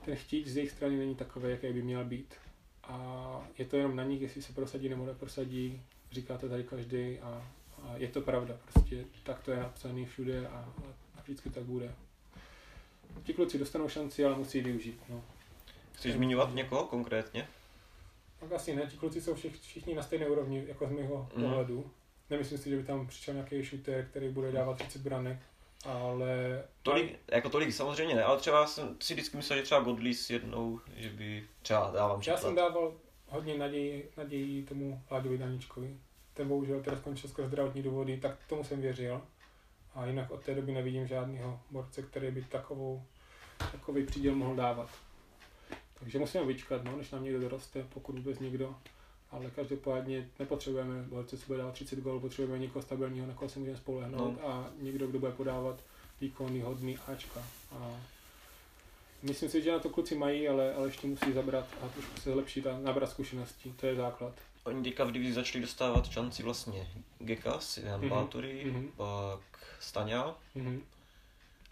ten chtíč z jejich strany není takový, jaký by měl být. A je to jenom na nich, jestli se prosadí nebo neprosadí, říká to tady každý. A A je to pravda, prostě tak to je napsané všude a, a vždycky tak bude. Ti kluci dostanou šanci, ale musí ji využít. No. Chceš zmiňovat někoho konkrétně? Tak asi ne, ti kluci jsou všich, všichni na stejné úrovni, jako z mého mm. pohledu. Nemyslím si, že by tam přišel nějaký šuter, který bude dávat třicet branek, ale... Tolik, jako tolik samozřejmě ne, ale třeba jsem si vždycky myslel, že třeba Godlis jednou, že by třeba dávám šutat. Já jsem dával hodně naději, naději tomu Láďovi Daníčkovi. Ten bohužel teda skončil skrz zdravotní důvody, tak tomu jsem věřil. A jinak od té doby nevidím žádného borce, který by takovou, takový příděl mohl dávat. Takže musíme vyčkat, no, než nám někdo doroste, pokud vůbec někdo. Ale každopádně nepotřebujeme borce, co bude dát třicet gólů, potřebujeme někoho stabilního, na koho se můžeme spolehnout no. a někdo, kdo bude podávat výkony hodný Ačka. A myslím si, že na to kluci mají, ale, ale ještě musí zabrat a trošku se zlepšit a nabrat zkušeností, to je základ. Oni teďka v divizi začali dostávat šanci vlastně Gekas, Jan mm-hmm. Bátory, mm-hmm. pak Staňa mm-hmm.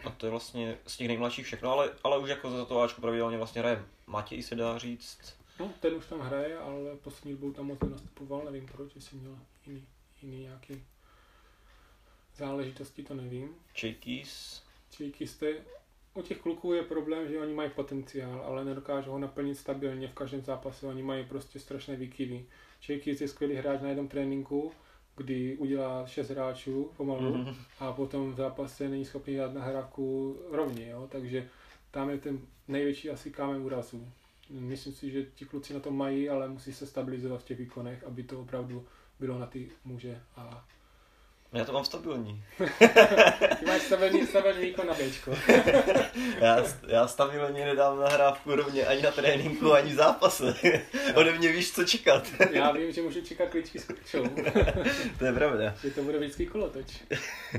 a to je vlastně z těch nejmladších všechno, ale, ale už jako za to Ačko pravidelně vlastně hraje Matěj, se dá říct. No, ten už tam hraje, ale poslední dobou tam moc nenastupoval, nevím proč, jestli měl jiný, jiný nějaký záležitosti, to nevím. Čejkis. Čejkis, to je U těch kluků je problém, že oni mají potenciál, ale nedokážou ho naplnit stabilně v každém zápase. Oni mají prostě strašné výkyvy. Čejkýc je skvělý hráč na jednom tréninku, kdy udělá šest hráčů pomalu mm-hmm. a potom v zápase není schopný dát na hrávku rovně. Jo? Takže tam je ten největší asi kámen úrazu. Myslím si, že ti kluci na to mají, ale musí se stabilizovat v těch výkonech, aby to opravdu bylo na ty muže. A... Já to mám stabilní. Ty máš stabilní, stabilní výkon na běčko. já, já stabilně nedám na hrávku rovně ani na tréninku, ani v zápase. Ode mě víš, co čekat. Já vím, že můžu čekat kličky s kličkou. To je pravda. Že to bude vždycky kolotoč,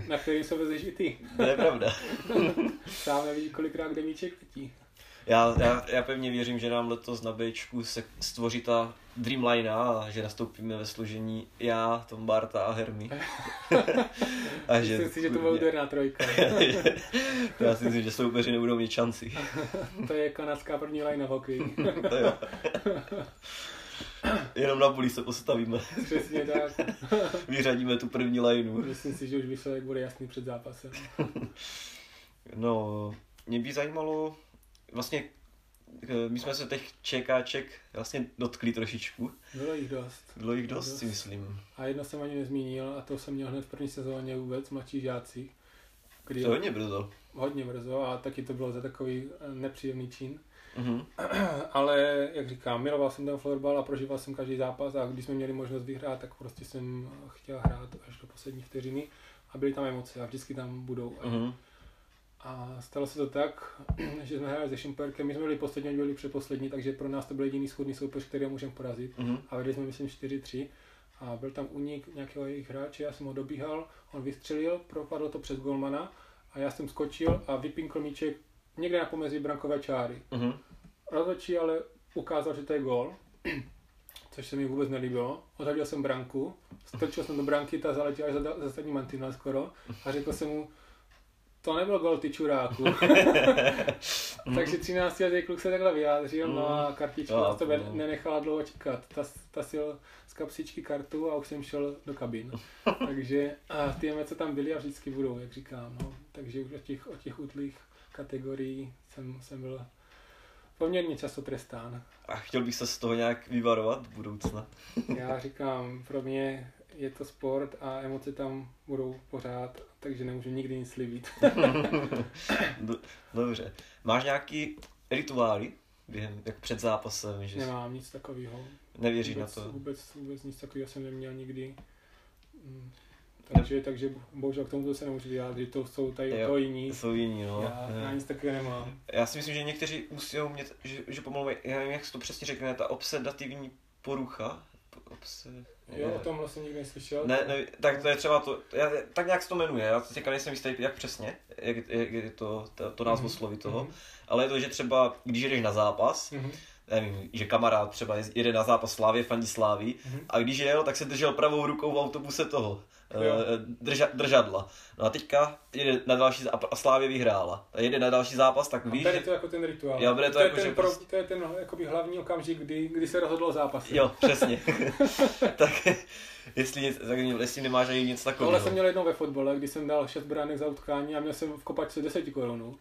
na který se vezeš i ty. To je pravda. Sám nevíš, kolikrát kde míček letí. Já, já, já pevně věřím, že nám letos na běčku se stvoří ta Dreamlina a že nastoupíme ve složení já, Tom Barta a Hermi. A že myslím si, že to bude úderná trojka. Já si myslím, že soupeři nebudou mít šanci. To je kanadská první lajna v hokeji. To jo. Jenom na poli se postavíme. Přesně tak. Vyřadíme tu první lajnu. Myslím si, že už výsledek bude jasný před zápasem. No, mě by zajímalo, vlastně my jsme se těch čekáček vlastně dotkli trošičku. Bylo jich dost. Bylo jich dost, dost, si myslím. A jedno jsem ani nezmínil a to jsem měl hned v první sezóně vůbec, mladší žáci. Kdy to hodně brzo. Hodně brzo a taky to bylo za takový nepříjemný čin. Mm-hmm. Ale jak říkám, miloval jsem ten florbal a prožíval jsem každý zápas a když jsme měli možnost vyhrát, tak prostě jsem chtěl hrát až do poslední vteřiny a byly tam emoce a vždycky tam budou. Mm-hmm. A stalo se to tak, že jsme hráli se Šimperkem, my jsme byli poslední, oni byli předposlední, takže pro nás to byl jediný schůdný soupeř, který ho můžeme porazit. Mm-hmm. A vedli jsme, myslím, čtyři tři. A byl tam únik nějakého jejich hráče, já jsem ho dobíhal, on vystřelil, propadlo to přes golmana a já jsem skočil a vypinkl míček někde na pomezí brankové čáry. Mm-hmm. Rozhodčí ale ukázal, že to je gól, což se mi vůbec nelíbilo. Odhodil jsem branku, strčil jsem do branky, ta zaletěla za zadní mantinel skoro a řekl jsem mu, to nebyl gol, ty čuráku. Takže třináctiletý kluk se takhle vyjádřil, no a kartička z tebe nenechala dlouho čekat. Tasil z kapsičky kartu a už jsem šel do kabin. Takže a ty emoce tam byly a vždycky budou, jak říkám. No. Takže už od těch, od těch útlých kategorií jsem, jsem byl poměrně často trestán. A chtěl bych se z toho nějak vyvarovat v budoucna? Já říkám, pro mě je to sport a emoce tam budou pořád, takže nemůžu nikdy nic slibit. Dobře. Máš nějaký rituály během, jak před zápasem? Že nemám nic takového. Nevěříš na to? Vůbec, vůbec nic takového jsem neměl nikdy. Takže, ne. takže bohužel k tomu se nemůžu vyjádřit, to jsou tady jo, to jiní. Jsou jiní, no. Já, já nic takového nemám. Já si myslím, že někteří úsilou mě, že, že pomalu, já nevím, jak se to přesně řekne, ta obsedativní porucha. Obse... Jo, o tomhle jsem nikdy neslyšel. Ne, ne, tak to je třeba to, já, tak nějak se to jmenuje, já teďka nejsem jistý, jak přesně, jak, jak je to, to, to názvo mm-hmm. sloví toho, mm-hmm. ale je to, že třeba, když jdeš na zápas, mm-hmm. nevím, že kamarád třeba jede na zápas Slavie, fandí Slavii, mm-hmm. a když jel, tak se držel pravou rukou v autobuse toho, drža, držadla. No a teďka jede na další zápas, a Slavie vyhrála, a jede na další zápas, tak víš, a bude to jako ten rituál, jo, bude to, to, jako, je ten, že pro, to je ten jakoby hlavní okamžik, kdy, kdy se rozhodlo o zápase. Jo, přesně. Tak jestli, nic, tak jestli nemáš ani nic takového. Tohle jsem měl jednou ve fotbale, kdy jsem dal šest bránek za utkání a měl jsem v kopačce deset korunů.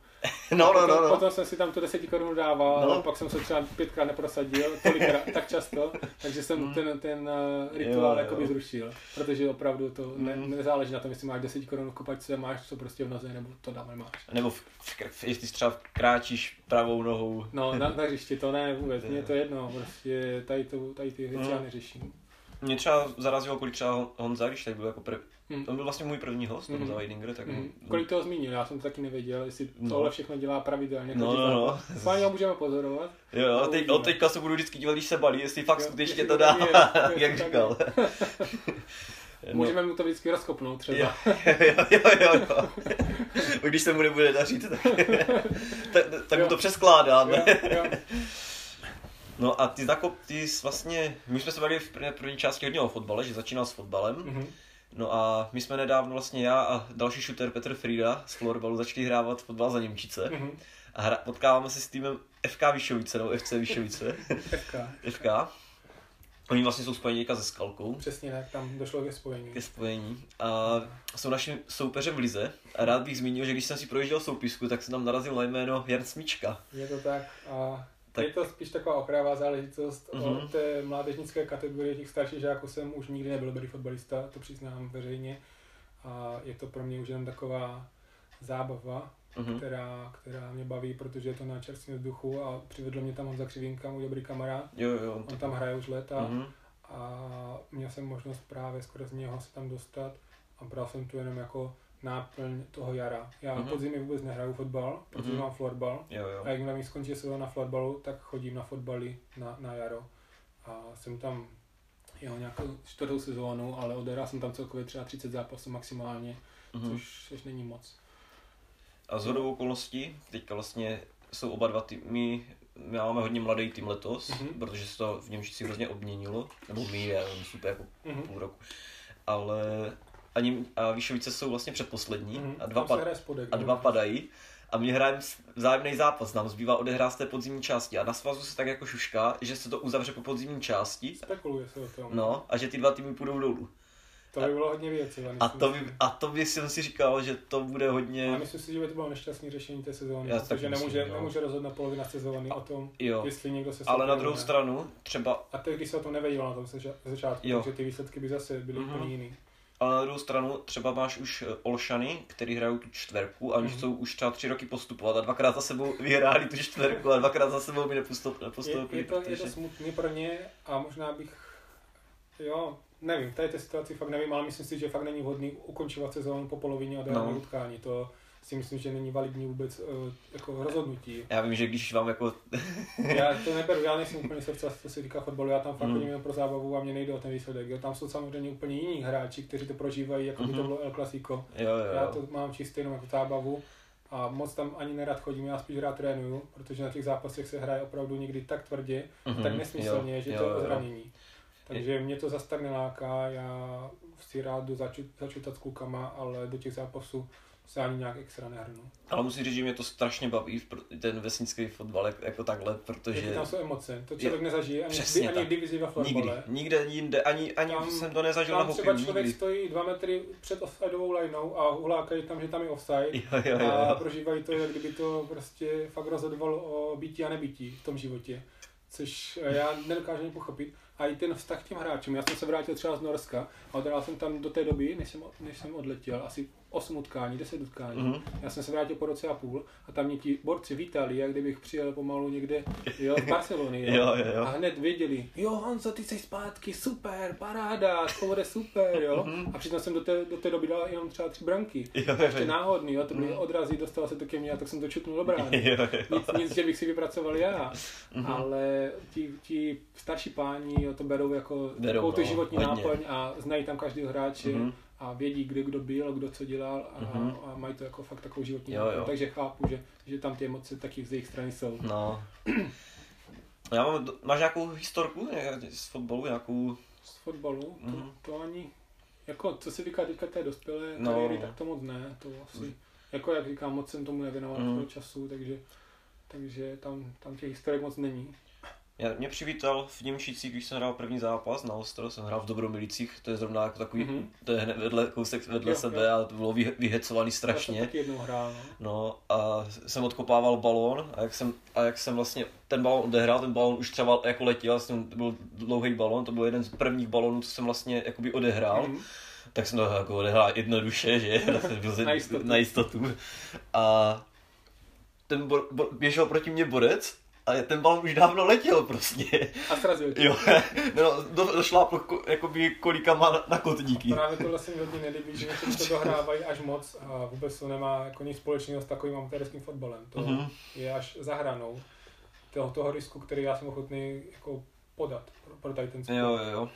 No, no, no, no. Potom jsem si tam tu deset korunů dával, no. Pak jsem se třeba pětkrát neprosadil, tolikrát, tak často, takže jsem mm. ten, ten rituál jakoby zrušil. Protože opravdu to ne, nezáleží na tom, jestli máš deset korun v kopačce, máš to prostě v noze, nebo to dám, nemáš. Nebo v, v, jestli třeba kráčíš pravou nohou. No, na, na hřišti to ne vůbec, mně je to jedno, prostě tady, to, tady ty věci já neřeším. Mě třeba zarazilo, kolik třeba Honza, když tak byl jako prv... mm. on byl vlastně můj první host, Honza mm. Weidinger, tak... Mm. Kolik toho zmínil, já jsem to taky nevěděl, jestli tohle všechno dělá pravidelně. No, no, no. Fajn, ho můžeme pozorovat. Jo, od teď, teďka se budu vždycky dívat, když se balí, jestli fakt jo, skutečně to dá, je, je, jak říkal. No. Můžeme mu to vždycky rozkopnout třeba. Jo, jo, jo, jo, jo. Když se mu nebude dařit, tak, tak, tak mu to přeskládáme. No a ty Zakop, ty jsi vlastně, my jsme se bavili v první části hodně o fotbale, že začínal s fotbalem, mm-hmm. no a my jsme nedávno vlastně já a další šuter Petr Frida z florbalu začali hrávat fotbal za Němčice mm-hmm. a hra, potkáváme se s týmem F K Vyšovice, nebo F C Vyšovice, F K. F K. Oni vlastně jsou spojení se Skalkou. Přesně tak, tam došlo ke spojení. Ke spojení. A jsou naším soupeřem v lize. A rád bych zmínil, že když jsem si projížděl soupisku, tak jsem tam narazil na jméno Honzy Smíčka. Je to tak. A tak. Je to spíš taková okrajová záležitost. Mm-hmm. O té mládežnické kategorie těch starších žáků jsem už nikdy nebyl dobrý fotbalista, to přiznám veřejně. A je to pro mě už jenom taková zábava, mm-hmm. která, která mě baví, protože je to na čerstvém vzduchu a přivedl mě tam Honza Křivínka, můj dobrý kamarád. Jo, jo, on tam tak... hraje už léta mm-hmm. a měl jsem možnost právě skoro z něho se tam dostat a bral jsem to jenom jako náplň toho jara. Já mm-hmm. podzimí vůbec nehraju fotbal, protože mm-hmm. mám florbal jo, jo. a jak mi skončí sezóna na florbalu, tak chodím na fotbaly na, na jaro a jsem tam jeho nějakou čtvrtou sezónu, ale odehrál jsem tam celkově třeba třicet zápasů maximálně, mm-hmm. což, což není moc. A shodou okolností, teďka vlastně jsou oba dva týmy, my máme hodně mladý tým letos, mm-hmm. protože se to v Němčicích hrozně obměnilo, nebo my, já nevím, super, jako mm-hmm. půl roku, ale a, něm, a Vyšovice jsou vlastně předposlední mm-hmm. a, dva pad, spodek, a dva padají a my hrajeme vzájemný zápas, nám zbývá odehrát z té podzimní části a na svazu se tak jako šušká, že se to uzavře po podzimní části spekuluje se o tom. No, a že ty dva týmy půjdou dolů. To by bylo hodně věcí. A to, by, a to by jsem si říkal, že to bude hodně... Já myslím si, že by to bylo nešťastné řešení té sezóny, já protože nemůže, nemůže rozhodnout polovina sezóny a, o tom, jo. jestli někdo se... Ale na druhou ne. stranu třeba... A teď, když se o tom nevědělo na tom začátku, jo. takže ty výsledky by zase byly úplně mm-hmm. jiný. Ale na druhou stranu třeba máš už Olšany, který hrajou tu čtverku a oni mm-hmm. chcou už třeba tři roky postupovat a dvakrát za sebou vyhráli tu čtverku a dvakrát za sebou mi nepostoupili. Je, je to, protože... to smutné pro ně a možná bych... Jo, nevím, v této situaci fakt nevím, ale myslím si, že fakt není vhodný ukončovat sezónu po polovině odehraného no. utkání. To si myslím, že není validní vůbec uh, jako rozhodnutí. Já vím, že když vám jako... já to neberu, já nejsem úplně srdcař, co se týká fotbalu, já tam fakt chodím mm. jenom pro zábavu a mě nejde o ten výsledek. Jo, tam jsou samozřejmě úplně jiní hráči, kteří to prožívají, jako by mm-hmm. to bylo El Clasico. Jo, jo. Já to mám čistě jenom jako zábavu a moc tam ani nerad chodím, já spíš rád trénuju, protože na těch zápasech se hraje opravdu někdy tak tvrdě, mm-hmm. tak nesmyslně, jo, že jo, to je zranění. Takže mě to zase tak neláká, já si rád jdu začít, začítat s klukama, ale do těch zápasů se ani nějak extra nehrnu. Ale musím říct, že mě to strašně baví, ten vesnický fotbal jako takhle, protože... Když tam jsou emoce, to člověk je... nezažije, ani, kdy, ani v divizi ve florbale. Nikdy, nikde jinde, ani, ani tam, jsem to nezažil na hokeji, nikdy. Tam třeba člověk stojí dva metry před offsideovou lineou a uhlákají tam, že tam je offside jo, jo, jo. a prožívají to, jak kdyby to prostě fakt rozhodovalo o bytí a nebytí v tom životě. Což já nedokážu ani pochopit. A i ten vztah k těm hráčům. Já jsem se vrátil třeba z Norska a odehrál jsem tam do té doby, než jsem, než jsem odletěl, asi osm utkání, deset utkání. Mm-hmm. Já jsem se vrátil po roce a půl a tam mě ti borci vítali, jak kdybych přijel pomalu někde jo, v Barcelony. Jo, jo, jo. A hned věděli, jo Honzo, ty jsi zpátky, super, paráda, to bude super, jo. Mm-hmm. A přitom jsem do té, do té doby dal jenom třeba tři branky. Jo, ještě jo. náhodný, jo, to byly mm-hmm. odrazy, dostal se to ke mně a tak jsem to čutnul do brány. Jo, jo. Nic, nic, že bych si vypracoval já, mm-hmm. ale ti, ti starší páni jo, to berou jako berou, no, životní hodně. Náplň a znají tam každý hráče mm-hmm. a vědí, kde kdo byl, kdo co dělal a, mm-hmm. a mají to jako fakt takovou životní jo, náplň, jo. takže chápu, že, že tam ty emoce taky z jejich strany jsou. No. Já mám, máš nějakou historku z fotbalu? Nějakou... Z fotbalu? Mm-hmm. To, to ani, jako co se týká teďka té dospělé no. kariéry, tak to moc ne, to asi, jako jak říkám, moc jsem tomu nevěnoval mm-hmm. svého času, takže, takže tam, tam těch historik moc není. Já, mě přivítal v Němčicích, když jsem hrál první zápas na Ostro, jsem hrál v Dobromilicích, to je zrovna jako takový, mm-hmm. to je vedle, kousek vedle jo, sebe jo. a to bylo vyhecovaný strašně. Já jsem taky jednou hrál, no. no a jsem odkopával balón a jak jsem, a jak jsem vlastně ten balón odehrál, ten balón už třeba jako letěl, to byl dlouhý balón, to byl jeden z prvních balónů, co jsem vlastně jakoby odehrál. Mm-hmm. Tak jsem to jako odehrál jednoduše, že byl na, jistotu. na jistotu. A ten bo, bo, běžel proti mně borec. Ale ten balon už dávno letěl prostě. A srazil tě. Jo, no, do, došlápl ko, jakoby kolikama na, na kotníky. A právě tohle se mi hodně nelíbí, že to dohrávají až moc a vůbec to nemá jako nic společného s takovým amatérským fotbalem. To mm-hmm. je až za hranou toho, toho risku, který já jsem ochotný jako podat pro, pro tady ten sport. Jo, jo.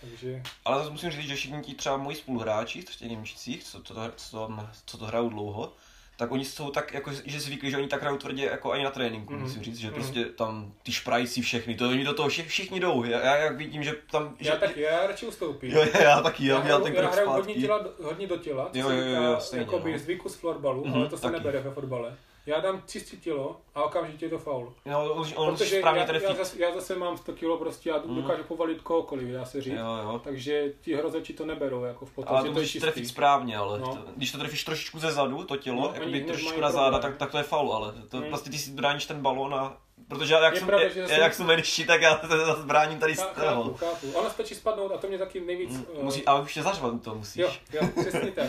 Takže... Ale zase musím říct, že všichni ti třeba moji spoluhráči v těch Němčicích, co to, co, co to hrajou dlouho, tak oni jsou tak jako, že zvykli, že oni tak hrajou tvrdě jako ani na tréninku, mm-hmm. musím říct, že mm-hmm. prostě tam ty šprajci všechny, to oni do toho vši, všichni jdou, já, já jak vidím, že tam... Že... Já taky, já radši ustoupím. Jo, já taky, já, já, já ten krok zpátky. Já hraju hodně, hodně do těla, co jo, jo, jo, jo, stejně, jako jo. By zvyku z florbalu, mm-hmm, ale to se taky. Nebere ve fotbale. já dám tři sta kilo a okamžitě je to faul. No, on, on protože já, já, zase, já zase mám sto kilo prostě a mm. dokážu povalit kohokoliv, dá se říct. Jo, jo. Takže ti hrozeči to neberou jako v potom. Ale to musíš trefit správně, ale no. to, když to trefíš trošičku ze zadu, to tělo, no, jakoby trošičku na záda, tak, tak to je faul, ale to mm. prostě ty si bráníš ten balón a... Protože jak je jsem, pravda, je, jsem... jak jsem menší, tak já to zbráním tady z toho. Ono stačí spadnout a to mě taky nejvíc... Mm, musí, ale už nezařvat to musíš. Jo, jo, přesně tak.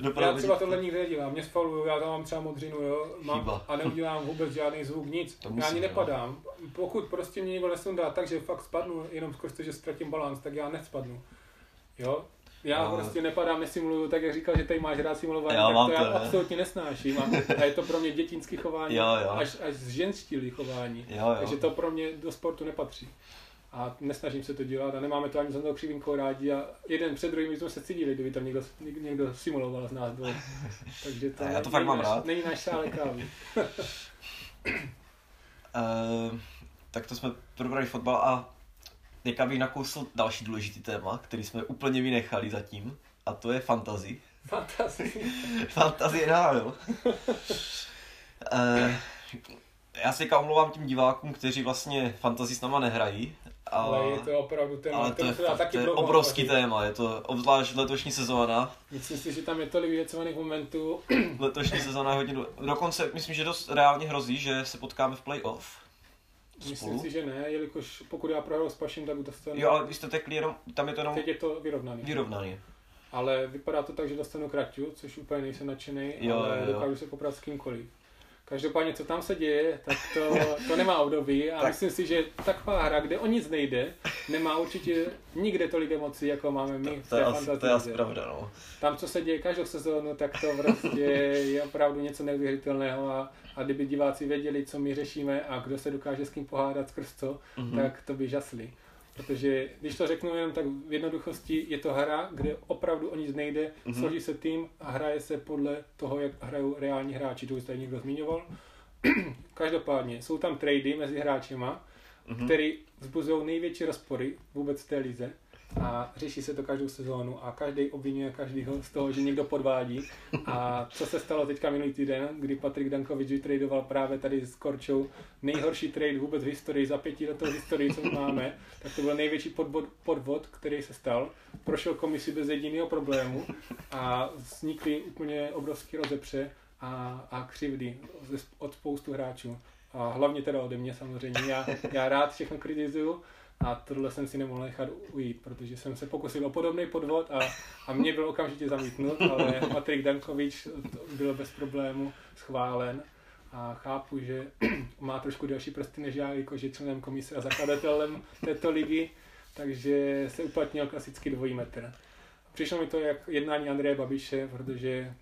Dopravdu. Já třeba tohle nikdy nedělám, mě fauluju, já tam mám třeba modřinu, jo, mám, a neudělám vůbec žádný zvuk, nic, musí, já ani nepadám. Jo. Pokud prostě mě někdo nesundá tak, že fakt spadnu, jenom skrz to, že ztratím balans, tak já nespadnu, jo. Já no. prostě nepadám, nesimuluju, tak jak říkal, že tady máš rád simulování, jo, tak to, to já ne. absolutně nesnáším a, a je to pro mě dětinský chování, jo, jo. až, až ženštilý chování, jo, jo. takže to pro mě do sportu nepatří. A nesnažím se to dělat a nemáme to ani za toho Křivinkou rádi a jeden před druhým jsme se cítili, kdyby tam někdo, někdo simuloval z nás dvoje. Takže to, já to fakt mám náš, rád. Není náš sále kávy. uh, tak to jsme probrali fotbal a teďka bych nakousl další důležitý téma, který jsme úplně vynechali zatím, a to je fantasy. Fantasy. Fantasy N H L. uh, já se teďka omlouvám těm divákům, kteří vlastně fantasy s náma nehrají. A, ale je to opravdu téma, ale to je, fakt, taky to je obrovský hovořit. Téma, je to obzvlášť letošní sezóna. Myslím si, že tam je tolik věcovaných momentů. Letošní sezóna je hodně důležitá. Dokonce myslím, že dost reálně hrozí, že se potkáme v playoff. Spolu? Myslím si, že ne, jelikož pokud já prohrál s Pašem, tak dostanu... Jo, ale vy jste tekli jenom, tam je to jenom... Teď je to vyrovnaný. Vyrovnaný. Ale vypadá to tak, že dostanu kraťu, což úplně nejsem nadšenej, jo, ale jo. dokážu se poprat s kýmkoliv. Každopádně, co tam se děje, tak to, to nemá období a tak. Myslím si, že taková hra, kde o nic nejde, nemá určitě nikde tolik emocí, jako máme my v té fantazii. To je asi pravda, no. Tam, co se děje každou sezónu, tak to prostě je opravdu něco neuvěřitelného a, a kdyby diváci věděli, co my řešíme a kdo se dokáže s kým pohádat skrz to, mm-hmm. tak to by žasli. Protože když to řeknu jenom tak v jednoduchosti, je to hra, kde opravdu o nic nejde, mm-hmm. složí se tým a hraje se podle toho, jak hrajou reální hráči, to už tady někdo zmiňoval. Každopádně jsou tam trady mezi hráčima, mm-hmm. který vzbuzují největší rozpory vůbec v té lize a řeší se to každou sezónu a každý obvinuje každýho z toho, že někdo podvádí. A co se stalo teďka minulý týden, kdy Patrik Dankovič vytradoval právě tady s Korčou nejhorší trade vůbec v historii, za pěti letou historii, co máme, tak to byl největší podvod, podvod, který se stal. Prošel komisi bez jediného problému a vznikly úplně obrovský rozepře a, a křivdy od spoustu hráčů. A hlavně teda ode mě samozřejmě, já, já rád všechno kritizuju. A tohle jsem si nemohl nechat ujít, protože jsem se pokusil o podobný podvod a, a mě byl okamžitě zamítnut, ale Patrik Dankovič byl bez problému schválen a chápu, že má trošku delší prsty než já, jako že členem komise a zakladatelem této ligy, takže se uplatnil klasický dvojí metr. Přišlo mi to jak jednání Andreje Babiše, protože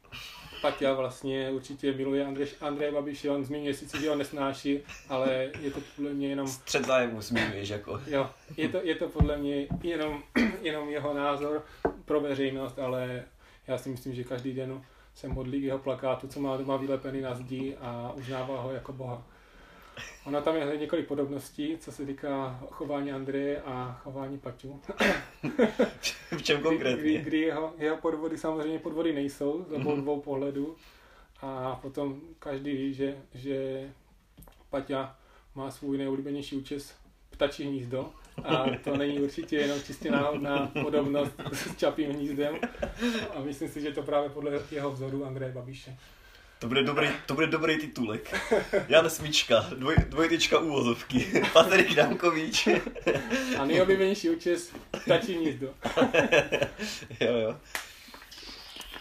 Paťa vlastně určitě miluje Andrej, Andrej Babiš, on zmiňuje sice, že ho nesnáší, ale je to podle mě jenom... Střed zájmu zmiňuješ jako. Jo, je to, je to podle mě jenom, jenom jeho názor pro veřejnost, ale já si myslím, že každý den jsem modlí jeho plakátu, co má doma vylepený na zdi a uznává ho jako boha. Ona tam je několik podobností, co se týká chování Andreje a chování Paťů. V čem konkrétně? Kdy, kdy jeho, jeho podvody samozřejmě podvody nejsou, z obou dvou pohledů. A potom každý ví, že, že Paťa má svůj nejoblíbenější účes ptačí hnízdo. A to není určitě jenom čistě náhodná podobnost s čapím hnízdem. A myslím si, že to právě podle jeho vzoru Andreje Babiše. To bude dobrý, to bude dobrý titulek. Jan Smíčka, dvoj, dvojtečka úvozovky, Patrik Dankovič. A nejoblíbenější účes ptačí hnízdo. Jo, jo.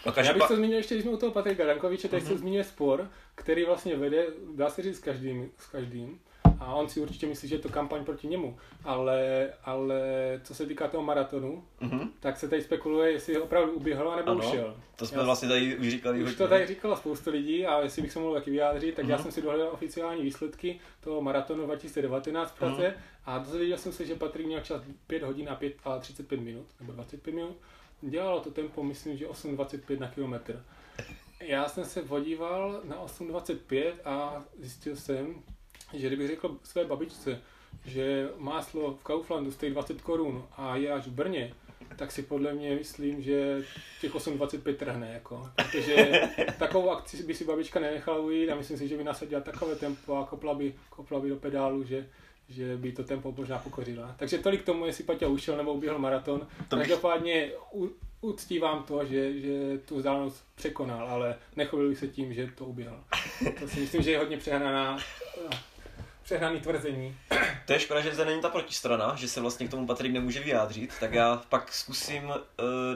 Okay, já bych pa... to zmínil ještě, když jsme u toho Patrika Dankoviče, tak uh-huh. se zmínil spor, který vlastně vede, dá se říct, s každým, s každým. A on si určitě myslí, že je to kampaň proti němu, ale, ale co se týká toho maratonu, mm-hmm. tak se tady spekuluje, jestli opravdu uběhlo anebo ano, ušel. To jsme já vlastně tady vyříkali. Už to tady říkalo spoustu lidí a jestli bych se mohl taky vyjádřit, tak mm-hmm. já jsem si dohledal oficiální výsledky toho maratonu dva tisíce devatenáct v Praze mm-hmm. a dozvěděl jsem se, že Patrik měl čas pět hodin a třicet pět minut, nebo dvacet pět minut. Dělalo to tempo, myslím, že osm dvacet pět na kilometr. Já jsem se podíval na osm dvacet pět a zjistil jsem, že kdybych řekl své babičce, že máslo v Kauflandu stojí dvacet korun a je až v Brně, tak si podle mě myslím, že těch osm dvacet pět trhne, jako. Protože takovou akci by si babička nenechala ujít a myslím si, že by nasadila takové tempo a kopla by, kopla by do pedálu, že, že by to tempo možná pokořila. Takže tolik tomu, jestli Paťa ušel nebo uběhl maraton. Každopádně uctívám to, že, že tu vzdálenost překonal, ale nechoval bych se tím, že to uběhl. To si myslím, že je hodně přehnaná. Přehnaný tvrzení. To je škoda, že zde není ta protistrana, že se vlastně k tomu Patrik nemůže vyjádřit, tak já pak zkusím uh,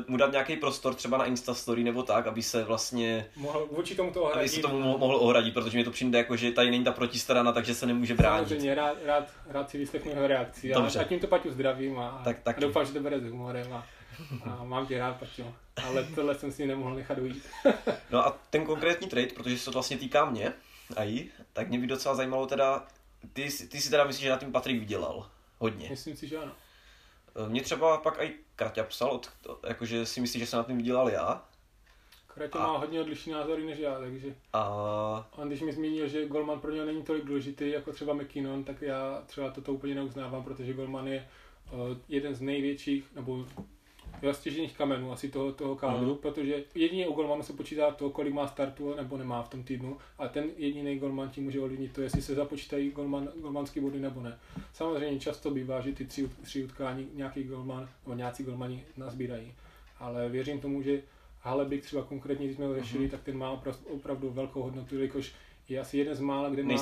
mu dát nějaký prostor třeba na Instastory nebo tak, aby se vlastně mohl, vůči tomu to ohradit, aby se tomu mo- mohl ohradit, protože mi to přijde jako, že tady není ta protistrana, takže se nemůže bránit. Samozřejmě, rád, rád, rád si vyslechnu jeho reakci, dobře. A tím to Paťu zdravím a, tak, a doufám, že to bude s humorem a, a mám tě rád, Paťo, ale tohle jsem si nemohl nechat ujít. No a ten konkrétní trade, protože se to vlastně týká mě a jí, tak mě by docela zajímalo teda, Ty, ty si teda myslíš, že na tím Patrik vydělal hodně? Myslím si, že ano. Mě třeba pak i Kraťa psal, od, jakože si myslí, že jsem na tím vydělal já. Kraťa má hodně odlišný názory než já, takže... A... On když mi zmínil, že golman pro něj není tolik důležitý jako třeba McKinnon, tak já třeba toto úplně neuznávám, protože golman je jeden z největších, nebo stěžejních kamenů asi toho, toho kádru, mm. protože jedině u golmanu se počítá to, kolik má startu nebo nemá v tom týdnu a ten jediný golman tím může ovlivnit to, jestli se započítají golman, golmanský body nebo ne. Samozřejmě často bývá, že ty tři, tři utkání nějaký golman nebo nějací golmani nazbírají, ale věřím tomu, že Halebik třeba konkrétně, když jsme ho řešili, mm. tak ten má opravdu, opravdu velkou hodnotu, jelikož je asi jeden z mála, kde má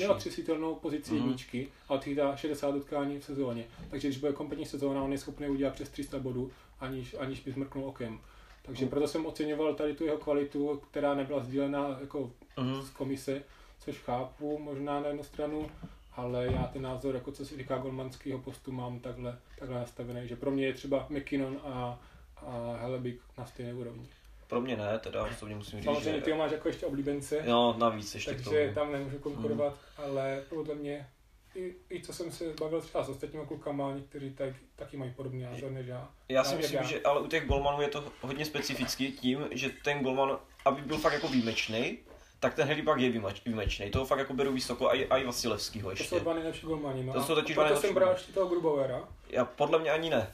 neotřesitelnou pozici mm. jedničky a odchytá šedesát utkání v sezóně. Takže když bude kompletní sezóna, on je schopný udělat přes tři sta bodů, aniž, aniž by zmrknul okem. Takže mm. proto jsem oceňoval tady tu jeho kvalitu, která nebyla sdílená jako mm. z komise, což chápu možná na jednu stranu, ale já ten názor, jako co se říká golmanského postu, mám takhle, takhle nastavený, že pro mě je třeba McKinnon a, a Halebik na stejné úrovni. Pro mě ne, teda osobně musím říct, samozřejmě že... ty ho máš jako ještě oblíbence, no, navíc ještě takže tam nemůžu konkurovat, mm. ale podle mě, i, i co jsem se bavil třeba s ostatními klukama, někteří tak, taky mají podobný názor než já. Já si myslím, já. že ale u těch golmanů je to hodně specifický tím, že ten golman, aby byl fakt jako výjimečný, tak ten Helipak je výjimečný, toho fakt jako beru vysoko, a i Vasilevskýho ještě. To jsou dva nejlepší golmani, no to jsou taky dva jsem bral ještě toho Grubauera. Já podle mě ani ne.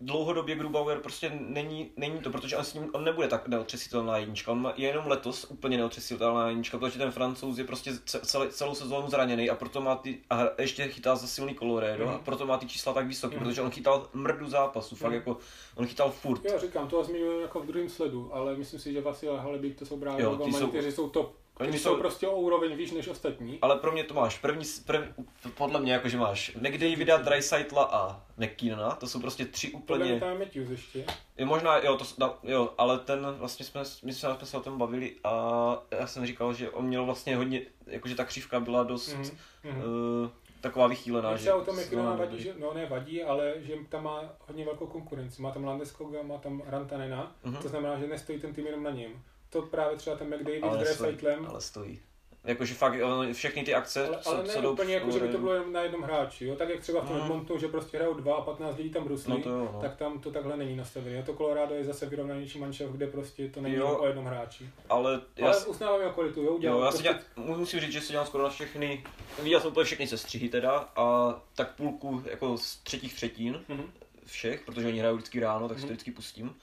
Dlouhodobě Grubauer prostě není, není to, protože on, s ním, on nebude tak neotřesitelná jednička, on je jenom letos úplně neotřesitelná jednička, protože ten Francouz je prostě celý, celou sezónu zraněný a proto má ty, a ještě chytá za silný Colorado, mm. a proto má ty čísla tak vysoké, mm. protože on chytal mrdu zápasů, mm. fakt jako, on chytal furt. Já říkám, to zmiňuji jako v druhém sledu, ale myslím si, že Vasil a Halebík to jsou právě golmani, kteří jsou top. Oni jsou prostě o úroveň výš než ostatní. Ale pro mě to máš první, první podle mě jakože máš McDavida, Dreisaitla a McKinnona, to jsou prostě tři úplně... Podle mě tam je Matthews ještě. Je možná, jo, to, jo, ale ten vlastně jsme, my jsme se o tom bavili a já jsem říkal, že on měl vlastně hodně, jakože ta křivka byla dost mm-hmm. uh, taková vychýlená. Třeba o tom McKinnona vadí, že, no ne vadí, ale že tam má hodně velkou konkurenci, má tam Landeskoga, má tam Rantanena, mm-hmm. to znamená, že nestojí ten tým jenom na něm. To právě třeba ten McDavid s Dreisaitlem. Ale stojí. Jakože fakt všechny ty akce ale, ale jsou, ne úplně v... jako, že by to bylo na jednom hráči, jo? Tak jak třeba v tom Edmontonu, mm. že prostě hrajou dva a patnáct lidí tam bruslí, no to jo, no. Tak tam to takhle není nastavené. Jo? To Colorado je zase vyrovnanější manšaft, kde prostě to není o jednom hráči. Ale, ale si... uznávám jeho kvalitu, jo? Udělám, jo já prostě... dělám, musím říct, že se dělám skoro na všechny, viděl jsem úplně všechny sestřihy teda a tak půlku jako z třetích třetin mm-hmm. všech, protože oni hrají vždycky ráno, tak mm-hmm. si to vždycky pustím.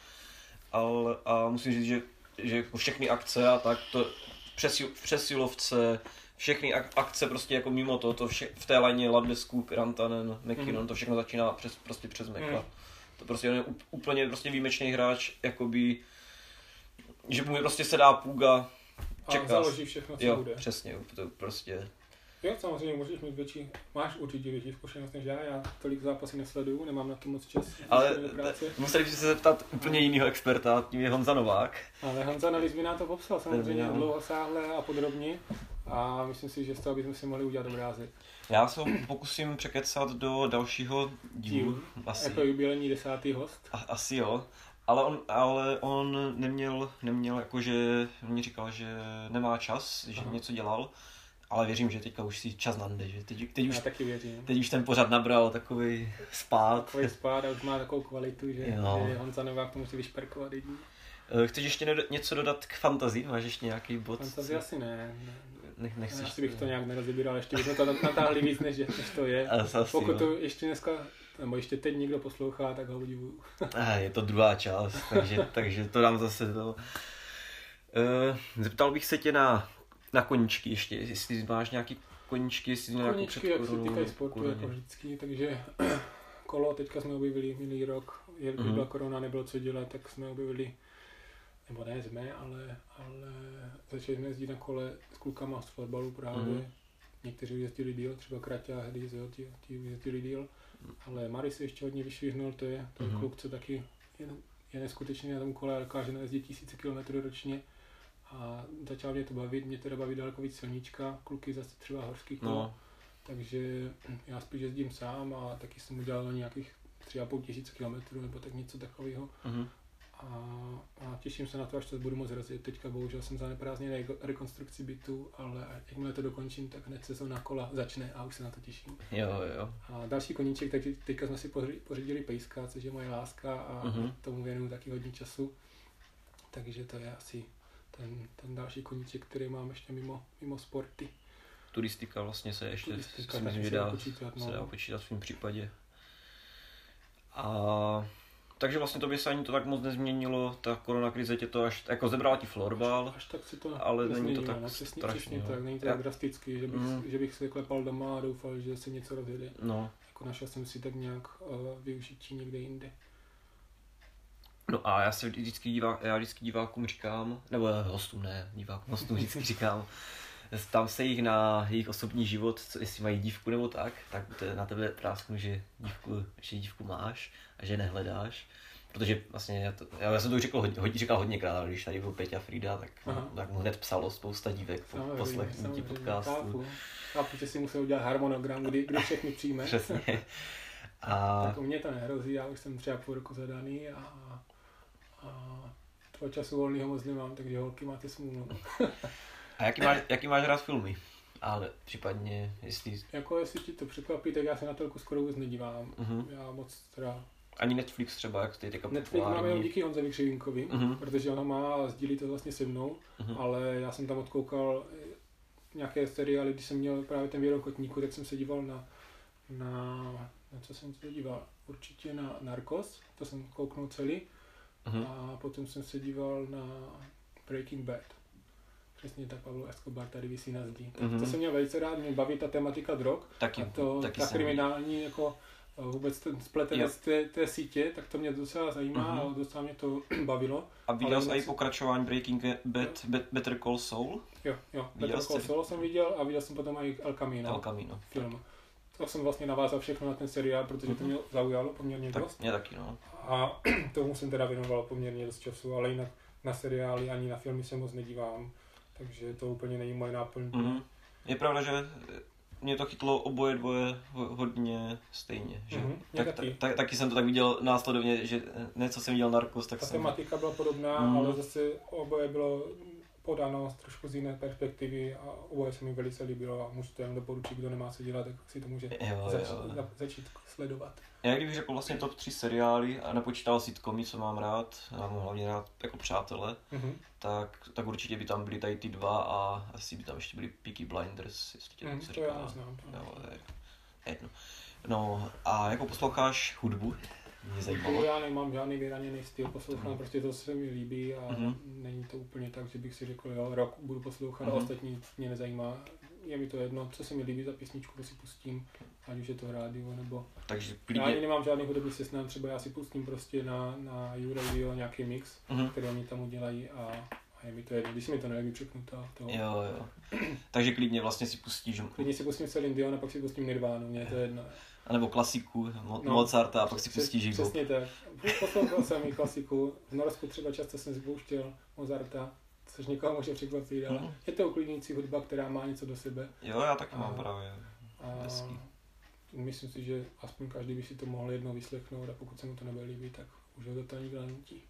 Ale, a musím říct, že že všechny akce a tak to přesil, přesilovce, všechny ak- akce prostě jako mimo to, to vše, v té lajně Ladleskůk, Rantanen, McKinnon, mm. to všechno začíná přes, prostě přes Meka. Mm. To prostě je úplně prostě výjimečný hráč, jakoby, že mu prostě se dá půga, čekáš. A založí všechno, co jo, bude. Jo, přesně, to prostě. Jo, samozřejmě můžeš mít větší, máš určitě větší zkušenost než já, já tolik zápasů nesleduju, nemám na to moc čas. Ale museli byste se zeptat úplně jiného experta, tím je Honza Novák. Ale Honza Novák by nám to popsal samozřejmě dlouhosáhle a podrobně a myslím si, že z toho bychom si mohli udělat obrázek. Já se ho pokusím překecat do dalšího dílu, asi. Jako jubilejní desátý host. A, asi jo. Ale on, ale on neměl, neměl jakože, mi říkal, že nemá čas, že Aha. něco dělal. Ale věřím, že teďka už si čas nande, že teď, teď, už, teď už ten pořad nabral takový spád. Takový spád a už má takovou kvalitu, že, že Honza Novák to musí vyšperkovat jední. Chceš ještě něco dodat k fantazii? Máš ještě nějaký bod? Fantazii asi ne. ne. nech, nechci. Ještě bych to nějak nerozebíral, ještě bychom to natáhli víc, než, než to je. Asi, pokud no. To ještě dneska, nebo ještě teď někdo poslouchá, tak ho udivuju. Je to druhá část, takže, takže to dám zase do... E, zeptal bych se tě na, na koníčky ještě, jestli máš nějaký koníčky, jestli nějakou koníčky, jak se týkají sportu, jako vždycky, takže... Kolo, teďka jsme objevili minulý rok, jak by byla korona, nebylo co dělat, tak jsme objevili, nebo ne jsme, ale, ale začali jsme jezdit na kole s klukama z fotbalu právě. Mm. Někteří jezdili díl, třeba Kraťa a Helis, ti, ti jezdili díl, ale Maris se ještě hodně vyšvihnul, to je, to je mm. kluk, co taky je, je neskutečný na tom kole, dokáže jezdit tisíce kilometrů ročně. A začal mě to bavit, mě teda baví daleko víc silnička, kluky zase třeba horský kolo. No. Takže já spíš jezdím sám a taky jsem udělal nějakých tři a půl tisíce kilometrů nebo tak něco takového. Mm-hmm. A, a těším se na to, až to budu moc rozjet. Teďka bohužel jsem zaneprázdněný rekonstrukci bytu, ale jakmile to dokončím, tak hned sezóna kola začne a už se na to těším. Jo, jo. A další koníček, takže teďka jsme si pořídili pejska, což je moje láska a mm-hmm. tomu věnuju taky hodně času. Takže to je asi ten, ten další koníček, který mám ještě mimo, mimo sporty. Turistika vlastně se ještě turistika, myslím, se, dá, počítat, no. se dá počítat v svým případě. A takže vlastně to by se ani to tak moc nezměnilo, ta koronakrize tě to až, jako zebrala ti florbal, až, až tak si to ale není to tak strašně. Tak, není to tak drastický, že bych, mm. že bych se klepal doma a doufal, že se něco rozjede. No. Jako našel jsem si tak nějak uh, využití někde jinde. No a já se vždycky, divá, já vždycky divákům říkám, nebo hostům ne, divákům hostům vždycky říkám, tam se jich na jejich osobní život, co, jestli mají dívku nebo tak, tak na tebe prásknu, že dívku, že dívku máš a že nehledáš. Protože vlastně, já, to, já jsem to už řekl hodně, říkal hodněkrát, když tady byl Petr Frida, tak, tak mu hned psalo spousta dívek po poslechnutí podcastu. Chápu, že si musel udělat harmonogram, kdy, kdy všechny přijme. Přesně. A... Tak u mě to nehrozí, já už jsem třeba půl roku zadaný a... a toho času volného moc nemám, takže holky máte smůlu. A jaký máš, jaký máš rád filmy? Ale případně, jestli... Jako jestli ti to překvapí, tak já se na telku skoro vůbec nedívám. Uh-huh. Já moc teda... Ani Netflix třeba, jak jste teďka populární. Netflix máme jenom díky Honzovi Křivinkovi, uh-huh. protože ona má a sdílí to vlastně se mnou. Uh-huh. Ale já jsem tam odkoukal nějaké seriály, když jsem měl právě ten Věrou Kotníku, tak jsem se díval na... Na, na co jsem se díval? Určitě na Narcos, to jsem kouknul celý. Uh-huh. A potom jsem se díval na Breaking Bad. Přesně tak, Pablo Escobar tady vysí na zdi. Mm-hmm. To jsem měl velice rád, mě baví ta tematika drog taky, a to, taky ta kriminální, jako vůbec ten spletenec té, té sítě, tak to mě docela zajímá mm-hmm. a docela mě to bavilo. A viděl jsi i pokračování Breaking Bad, Better Call Saul? Jo, jo, Better Call Saul jsem viděl a viděl jsem potom i El Camino, El Camino film. Tak. To jsem vlastně navázal všechno na ten seriál, protože mm-hmm. to mě zaujalo poměrně tak, dost. Mě taky, no. A tomu jsem teda věnoval poměrně dost času, ale jinak na seriály ani na filmy se moc nedívám. Takže to úplně není moje náplň. Mm-hmm. Je pravda, že mě to chytlo oboje dvoje hodně stejně. Že? Mm-hmm. Tak, taky. Ta, ta, taky jsem to tak viděl následovně, že něco jsem viděl Narcos, tak ta jsem... Ta tematika byla podobná, mm-hmm. ale zase oboje bylo podáno z trošku z jiné perspektivy a oboje se mi velice líbilo a můžu to jen doporučit, kdo nemá co dělat, tak si to může jo, zač- jo. Za- začít sledovat. Já kdybych řekl vlastně top tři seriály a napočítal sitcomy, co mám rád, mám hlavně rád jako Přátelé, mm-hmm. tak, tak určitě by tam byly tady ty dva a asi by tam ještě byly Peaky Blinders, jestli tě mm, tak se říká. To já znám. No, jedno. No a jako posloucháš hudbu? Mě zajímalo. Já nemám žádný vyraněný styl, poslouchám mm. prostě to, co se mi líbí a mm-hmm. není to úplně tak, že bych si řekl, jo, rock budu poslouchat mm-hmm. a ostatní mě nezajímá. Je mi to jedno, co se mi líbí za písničku, to si pustím, ať už je to rádio nebo... Takže klidně... Já ani nemám žádný hudební seznam, třeba já si pustím prostě na, na YouRadio nějaký mix, mm-hmm. který oni tam udělají a, a je mi to jedno, když si mi to nelíbí, překnu to. Jo, jo. Takže klidně vlastně si pustíš... Klidně si pustím Celine Dion a pak si pustím Nirvánu, mě je to jedno. A nebo klasiku Mo- no, Mozarta a pak si pustíš jich. Přesně tak. Poslouchal jsem i klasiku. V Norsku třeba často jsem spouštěl Mozarta, což někoho může překvapit, ale mm-hmm. je to uklidňující hudba, která má něco do sebe. Jo, já taky a, mám právě hezký. Myslím si, že aspoň každý by si to mohl jednou vyslechnout a pokud se mu to nebude líbit, tak už ho to nikdo nenutí.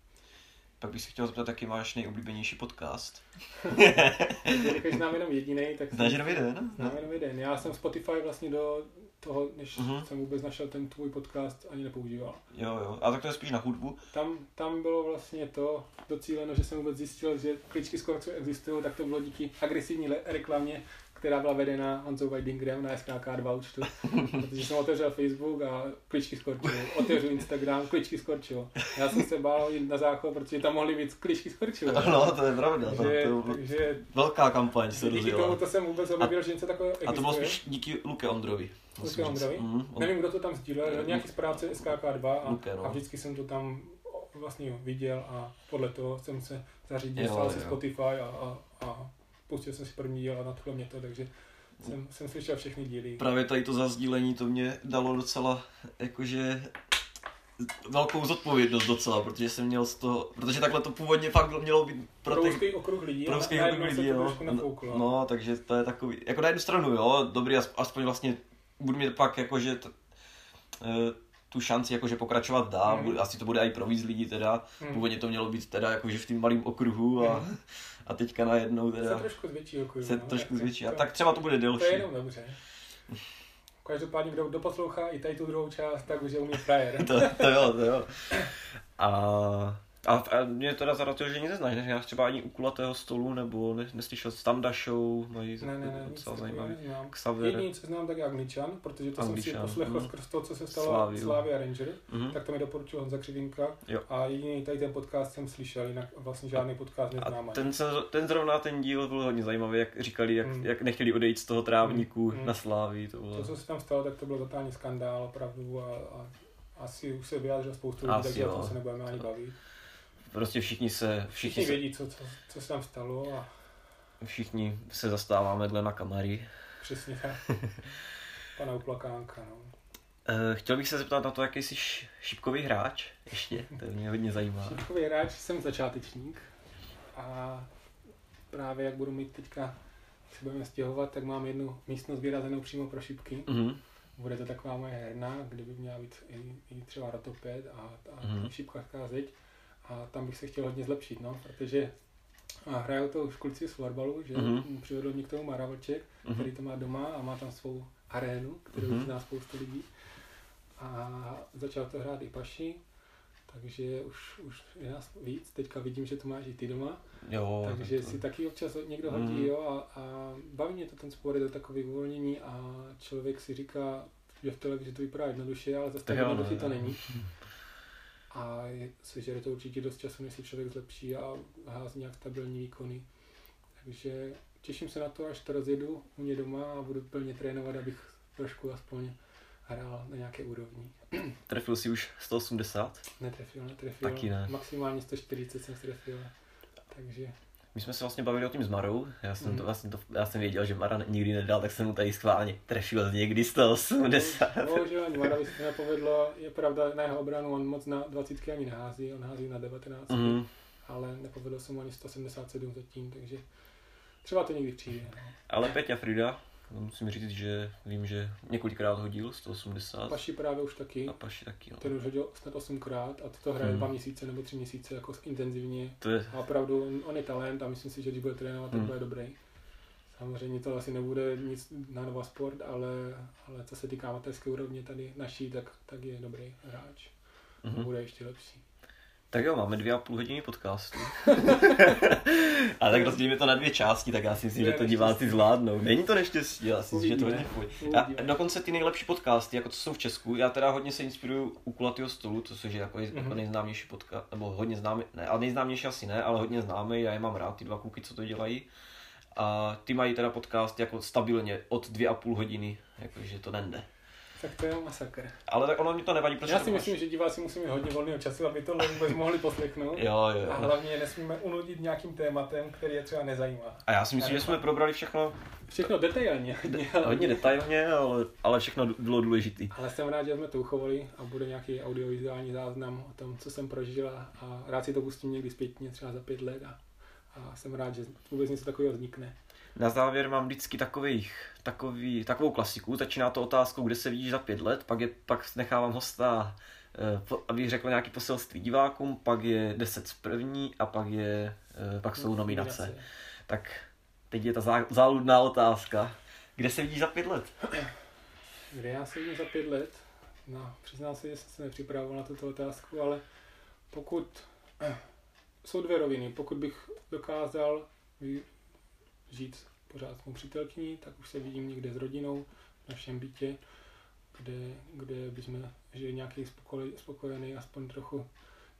Pak bych se chtěl zeptat, jaký máš nejoblíbenější podcast? Když nám jenom jedinej, tak... Znáš jenom jeden? Znám jenom jeden. Já jsem Spotify vlastně do... toho, než mm-hmm. jsem vůbec našel ten tvůj podcast, ani nepoužíval. Jo, jo, a tak to je spíš na hudbu. Tam, tam bylo vlastně to docíleno, že jsem vůbec zjistil, že kličky z Korcu existují, tak to bylo díky agresivní le- reklamě, která byla vedena Honzou Weidingrem na S K K dva účtu, protože jsem otevřel Facebook a kličky skorčilo, otevřel Instagram, kličky skorčilo. Já jsem se bál jít na záchod, protože tam mohly být kličky skorčilo. No, to je pravda, že, to, to že, velká kampaň se rozjela. Díky tomu to jsem vůbec objevil, že něco takového existuje. A to bylo spíš díky Luke Ondrovi. Luke Ondrovi? Mm, on... Nevím, kdo to tam sdílel, mm, nějaký správce S K K dva a, Luke, no. a vždycky jsem to tam vlastně viděl a podle toho jsem se zařídil, stál se Spotify a... a, a pustil jsem si první díl a nadchlo mě to, takže jsem, jsem slyšel všechny díly. Právě tady to zazdílení, to mě dalo docela, jakože, velkou zodpovědnost docela, protože jsem měl z toho, protože takhle to původně fakt mělo být pro těch okruh lidí, pro těch okruh lidí, jo. No, no, takže to je takový, jako na jednu stranu, jo, dobrý, aspoň vlastně budu mít pak, jakože, t, tu šanci, jakože, pokračovat dál, mm. asi to bude i pro víc lidí, teda, mm. původně to mělo být, teda, jakože, v tím malým okruhu a... Mm. A teďka najednou teda... Se trošku zvětší okruh. Se no, trošku zvětší, a tak třeba to bude delší. To je jenom dobře. Každopádně, kdo doposlouchá i tady tu druhou část, tak už je u mě frajer. to, to jo, to jo. A, a, a mě teda zarazilo, že nic neznáš, než já třeba ani u kulatého stolu, nebo ne, neslyšel Standa Show, mají ne, ne, ne, docela zajímavý. Jediný, co znám, tak je Angličan, protože to Angličan. jsem si poslechl mm. skrz to, co se stalo v Slavia Ranger, mm. tak to mi doporučil Honza Křivinka jo. a jediný tady ten podcast jsem slyšel, jinak vlastně žádný podcast neznám. A ten, se, ten zrovna ten díl byl hodně zajímavý, jak říkali, jak, mm. jak nechtěli odejít z toho trávníku mm. na Slávii. To, bylo... to, co se tam stalo, tak to byl totální skandál opravdu a, a asi už se vyjádřil spoustu lidí, takže o tom se nebudeme ani bavit. Prostě všichni se... Všichni, všichni vědí, co, co, co se tam stalo a... Všichni se zastáváme dle na kamary. Přesně tak. Pana Uplakánka, no. E, chtěl bych se zeptat na to, jaký jsi šipkový hráč ještě, to mě hodně zajímá. Šipkový hráč, jsem začátečník a právě jak budu mít teďka, když se budeme stěhovat, tak mám jednu místnost vyrazenou přímo pro šipky. Mm-hmm. Bude to taková moje herna, kde by měla být i, i třeba ratoped a, a mm-hmm. šipkařská zeď. A tam bych se chtěl hodně zlepšit, no, protože hrajou to už kluci z florbalu, že mm-hmm. přivedl mě k tomu Maraveček, mm-hmm. který to má doma a má tam svou arénu, kterou mm-hmm. zná spoustu lidí. A začal to hrát i Paši, takže už, už je nás víc, teďka vidím, že to máš i ty doma, jo, takže to... si taky občas někdo hodí, mm-hmm. jo, a, a baví mě to ten sport, je to takové uvolnění a člověk si říká, že v televizi to vypadá jednoduše, ale zase tak jednoduše to není. A sežere to určitě dost času, než se člověk zlepší a hází nějak stabilní výkony. Takže těším se na to, až to rozjedu u mě doma a budu plně trénovat, abych trošku aspoň hrál na nějaké úrovni. Trefil jsi už sto osmdesát? Netrefil, netrefil. Taky ne. Maximálně sto čtyřicet jsem trefil. Takže... My jsme se vlastně bavili o tím s Marou, já jsem, mm. to, vlastně to, já jsem věděl, že Mara nikdy nedal, tak jsem mu tady schválně trefil někdy sto osmdesát. Bohužel ani Mara by se nepovedlo, je pravda, na jeho obranu on moc na dvacet ani nehází, on hází na devatenáct, mm. ale nepovedlo se mu ani sto sedmdesát sedm zatím, takže třeba to někdy přijde. No. Ale Petr Frida, musím říct, že vím, že několikrát hodil sto osmdesát. Paši právě už taky, a Paši taky no. Ten už hodil snad osmkrát a to hraje hmm. dva měsíce nebo tři měsíce jako intenzivně. To je... A opravdu on, on je talent a myslím si, že když bude trénovat, tak hmm. bude dobrý. Samozřejmě to asi nebude nic na Nova Sport, ale, ale co se týká amatérské úrovně tady naší, tak, tak je dobrý hráč. Hmm. Bude ještě lepší. Tak jo, máme dvě a půl hodiny podcastu. A tak rozdělíme to na dvě části, tak já si myslím, že to diváci zvládnou. Není to neštěstí, já si myslím, že to hodně fuj. Dokonce ty nejlepší podcasty, jako co jsou v Česku, já teda hodně se inspiruju u kulatého stolu, což je jako, mm-hmm. jako nejznámější podcast, nebo hodně známý, ne, ale nejznámější asi ne, ale hodně známý, já je mám rád, ty dva kluky, co to dělají. A ty mají teda podcast jako stabilně od dvě a půl hodiny, jakože to nejde. Tak to je masakr. Ale tak ono mi to nevadí, protože... Já si myslím, máš... že diváci musí mít hodně volného času, aby tohle vůbec mohli poslechnout. Jo, jo. A hlavně nesmíme unudit nějakým tématem, který je třeba nezajímá. A já si myslím, já že jsme probrali všechno... Všechno detailně. De- hodně detailně, ale, ale všechno bylo důležité. Ale jsem rád, že jsme to uchovali a bude nějaký audiovizuální záznam o tom, co jsem prožila. A rád si to pustím někdy zpětně, třeba za pět let. A, a jsem rád, že vůbec něco takového vznikne. Na závěr mám vždycky takový, takový, takovou klasiku, začíná to otázkou, kde se vidíš za pět let, pak, je, pak nechávám hosta, aby řekl nějaký poselství divákům, pak je deset z první a pak, je, pak jsou nominace. nominace. Tak teď je ta zá, záludná otázka, kde se vidíš za pět let? kde já sedím za pět let. No, přiznám se, že jsem se nepřipravoval na tuto otázku, ale pokud jsou dvě roviny, pokud bych dokázal žít pořád s mou přítelkyní, tak už se vidím někde s rodinou v našem bytě, kde, kde bychom žili nějaký spokojený, spokojený aspoň trochu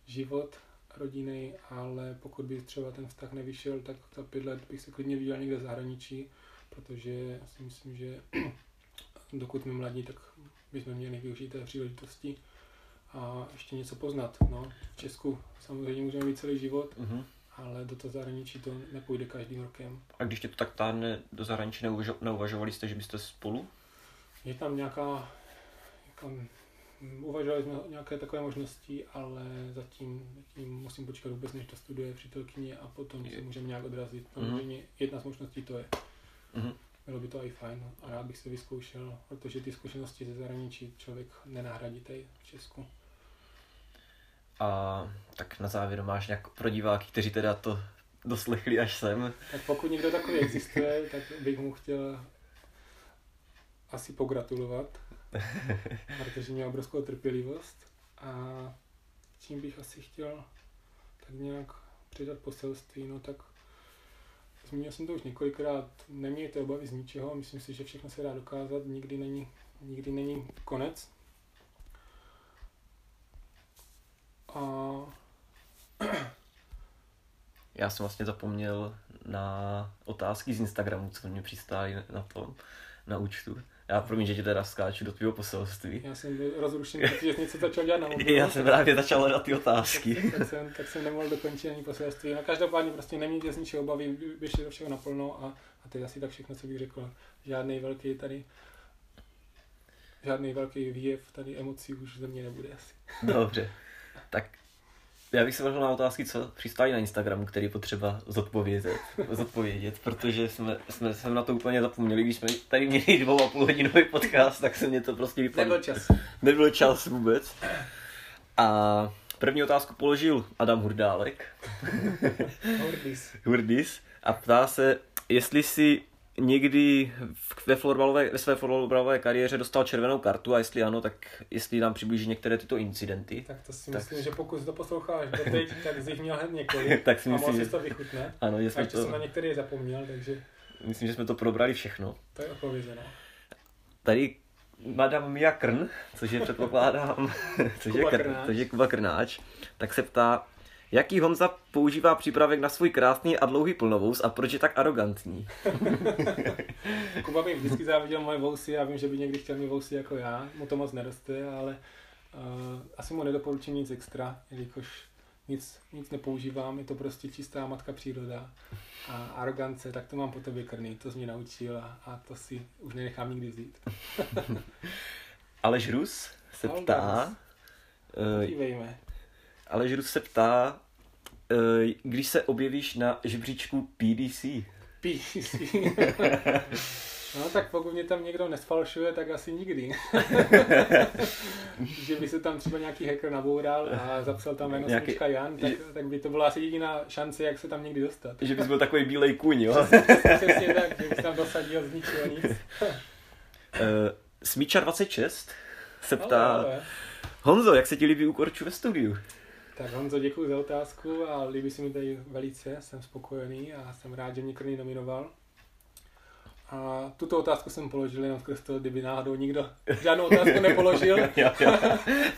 život rodiny, ale pokud by třeba ten vztah nevyšel, tak za pět let bych se klidně viděl někde v zahraničí, protože si myslím, že dokud jsme mladí, tak bychom měli využít té příležitosti a ještě něco poznat. No, v Česku samozřejmě můžeme být celý život, mm-hmm. ale do toho zahraničí to nepůjde každým rokem. A když tě to tak táhne do zahraničí, neuvažo- neuvažovali jste, že byste spolu? Je tam nějaká, nějaká uvažovali jsme nějaké takové možnosti, ale zatím, zatím musím počkat vůbec, než to studuje přítelkyně a potom je. Se můžeme nějak odrazit. Mm-hmm. Jedna z možností to je. Mm-hmm. Bylo by to i fajn a rád bych se vyzkoušel, protože ty zkušenosti ze zahraničí člověk nenahradí tady v Česku. A tak na závěr máš nějak pro diváky, kteří teda to doslechli až sem. Tak pokud někdo takový existuje, tak bych mu chtěl asi pogratulovat, protože měl obrovskou trpělivost a čím bych asi chtěl tak nějak předat poselství, no tak zmínil jsem to už několikrát, nemějte obavy z ničeho, myslím si, že všechno se dá dokázat, nikdy není, nikdy není konec. A... Já jsem vlastně zapomněl na otázky z Instagramu, co mě přistály na tom, na účtu. Já promiň, že tě teda skáču do tvého poselství. Já jsem rozrušen, protože jsi něco začal dělat na mobilu. Já jsem právě začal hledat ty otázky. tak, tak, jsem, tak jsem nemohl dokončit ani poselství. No, každopádně prostě nemějte z ničeho obavy, běžte do všeho naplno a, a teď asi tak všechno, co bych řekl. Žádný velký tady, žádný velký výjev tady emocí už ze mě nebude asi. Dobře, tak já bych se vrhl na otázky, co přistály na Instagramu, který potřeba zodpovědět, zodpovědět protože jsme, jsme, jsme na to úplně zapomněli, když jsme tady měli dvou a půl hodinový podcast, tak se mě to prostě vypadlo. Nebyl čas. Nebyl čas vůbec. A první otázku položil Adam Hurdálek. Hurdis. Hurdis. A ptá se, jestli si někdy ve, florbalové, ve své florbalové kariéře dostal červenou kartu a jestli ano, tak jestli nám přiblíží některé tyto incidenty. Tak to si tak... myslím, že pokud to posloucháš doteď, tak jsi jich měl hned několik tak si myslím, a mohl si to vychutne. Ano, a to... jsem na některé zapomněl, takže... Myslím, že jsme to probrali všechno. To je odpovězeno. Tady Madame Mia Krn, což je předpokládám, což, Kuba je, což je Kuba Krnáč, tak se ptá, jaký Honza používá přípravek na svůj krásný a dlouhý plnovous a proč je tak arrogantní? Kuba mi vždycky záviděl moje vousy, já vím, že by někdy chtěl mít vousy jako já, mu to moc neroste, ale uh, asi mu nedoporučím nic extra, jelikož nic, nic nepoužívám, je to prostě čistá matka příroda a arogance, tak to mám po tobě Krný, to jsi mě naučil a, a to si už nenechám nikdy vzít. Aleš Rus se Aleš. ptá... Dívejme. Ale Žrus se ptá, když se objevíš na žebříčku P D C. P D C. No tak pokud mě tam někdo nesfalšuje, tak asi nikdy. Že by se tam třeba nějaký hacker naboural a zapsal tam jméno nějaký... Smíčka Jan, tak, tak by to byla asi jediná šance, jak se tam někdy dostat. Že bys byl takový bílej kůň, jo? Přesně tak, že bys tam dosadil z ničeho nic. uh, Smíčar dvacet šest se ptá... Ale, ale. Honzo, jak se ti líbí u Korčů ve studiu? Tak Honzo, děkuji za otázku a líbí se mi tady velice, jsem spokojený a jsem rád, že mě Krný nominoval. A tuto otázku jsem položil jenom skrz toho, kdyby náhodou nikdo žádnou otázku nepoložil. jo, jo.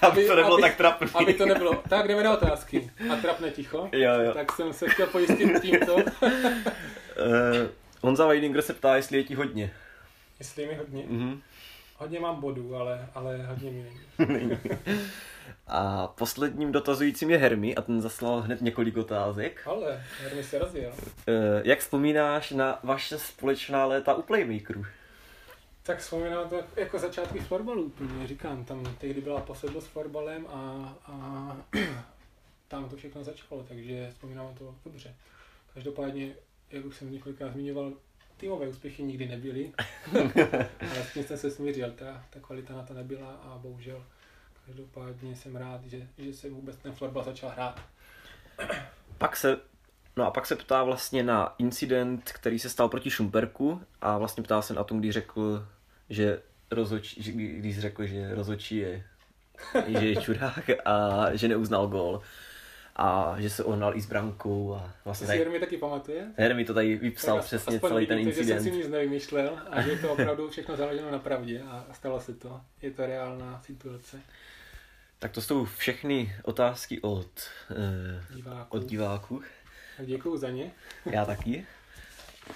Aby to nebylo aby, tak trapné. Aby to nebylo. Tak jdeme na otázky. A trapné ticho. Jo, jo. Tak jsem se chtěl pojistit tímto. uh, Honza Weidinger se ptá, jestli je ti hodně. Jestli je mi hodně? Mm-hmm. Hodně mám bodů, ale, ale hodně mi není. A posledním dotazujícím je Hermi a ten zaslal hned několik otázek. Ale, Hermi se rozjel. Jak vzpomínáš na vaše společná léta u Playmakeru? Tak vzpomínám to jako začátky florbalu úplně, říkám, tam tehdy byla posedlost s florbalem a, a tam to všechno začalo, takže vzpomínám to dobře. Každopádně, jak už jsem několikrát zmiňoval, týmové úspěchy nikdy nebyly, ale s tím jsem se smířil, ta, ta kvalita na to nebyla a bohužel každopádně jsem rád, že, že se vůbec ten florbal začal hrát. Pak se, no a pak se ptá vlastně na incident, který se stal proti Šumperku a vlastně ptá se na tom, když řekl, že rozhodčí, když řekl, že rozhodčí je, že je čurák a že neuznal gól. A že se ohnal i s brankou a vlastně tady... Hermi taky pamatuje? Hermi to tady vypsal no, přesně celý vidíte, ten incident. Aspoň že jsem si nic nevymýšlel a že je to opravdu všechno založeno na pravdě a stalo se to. Je to reálná situace. Tak to jsou všechny otázky od, eh, diváků. od diváků. Tak děkuju za ně. Já taky.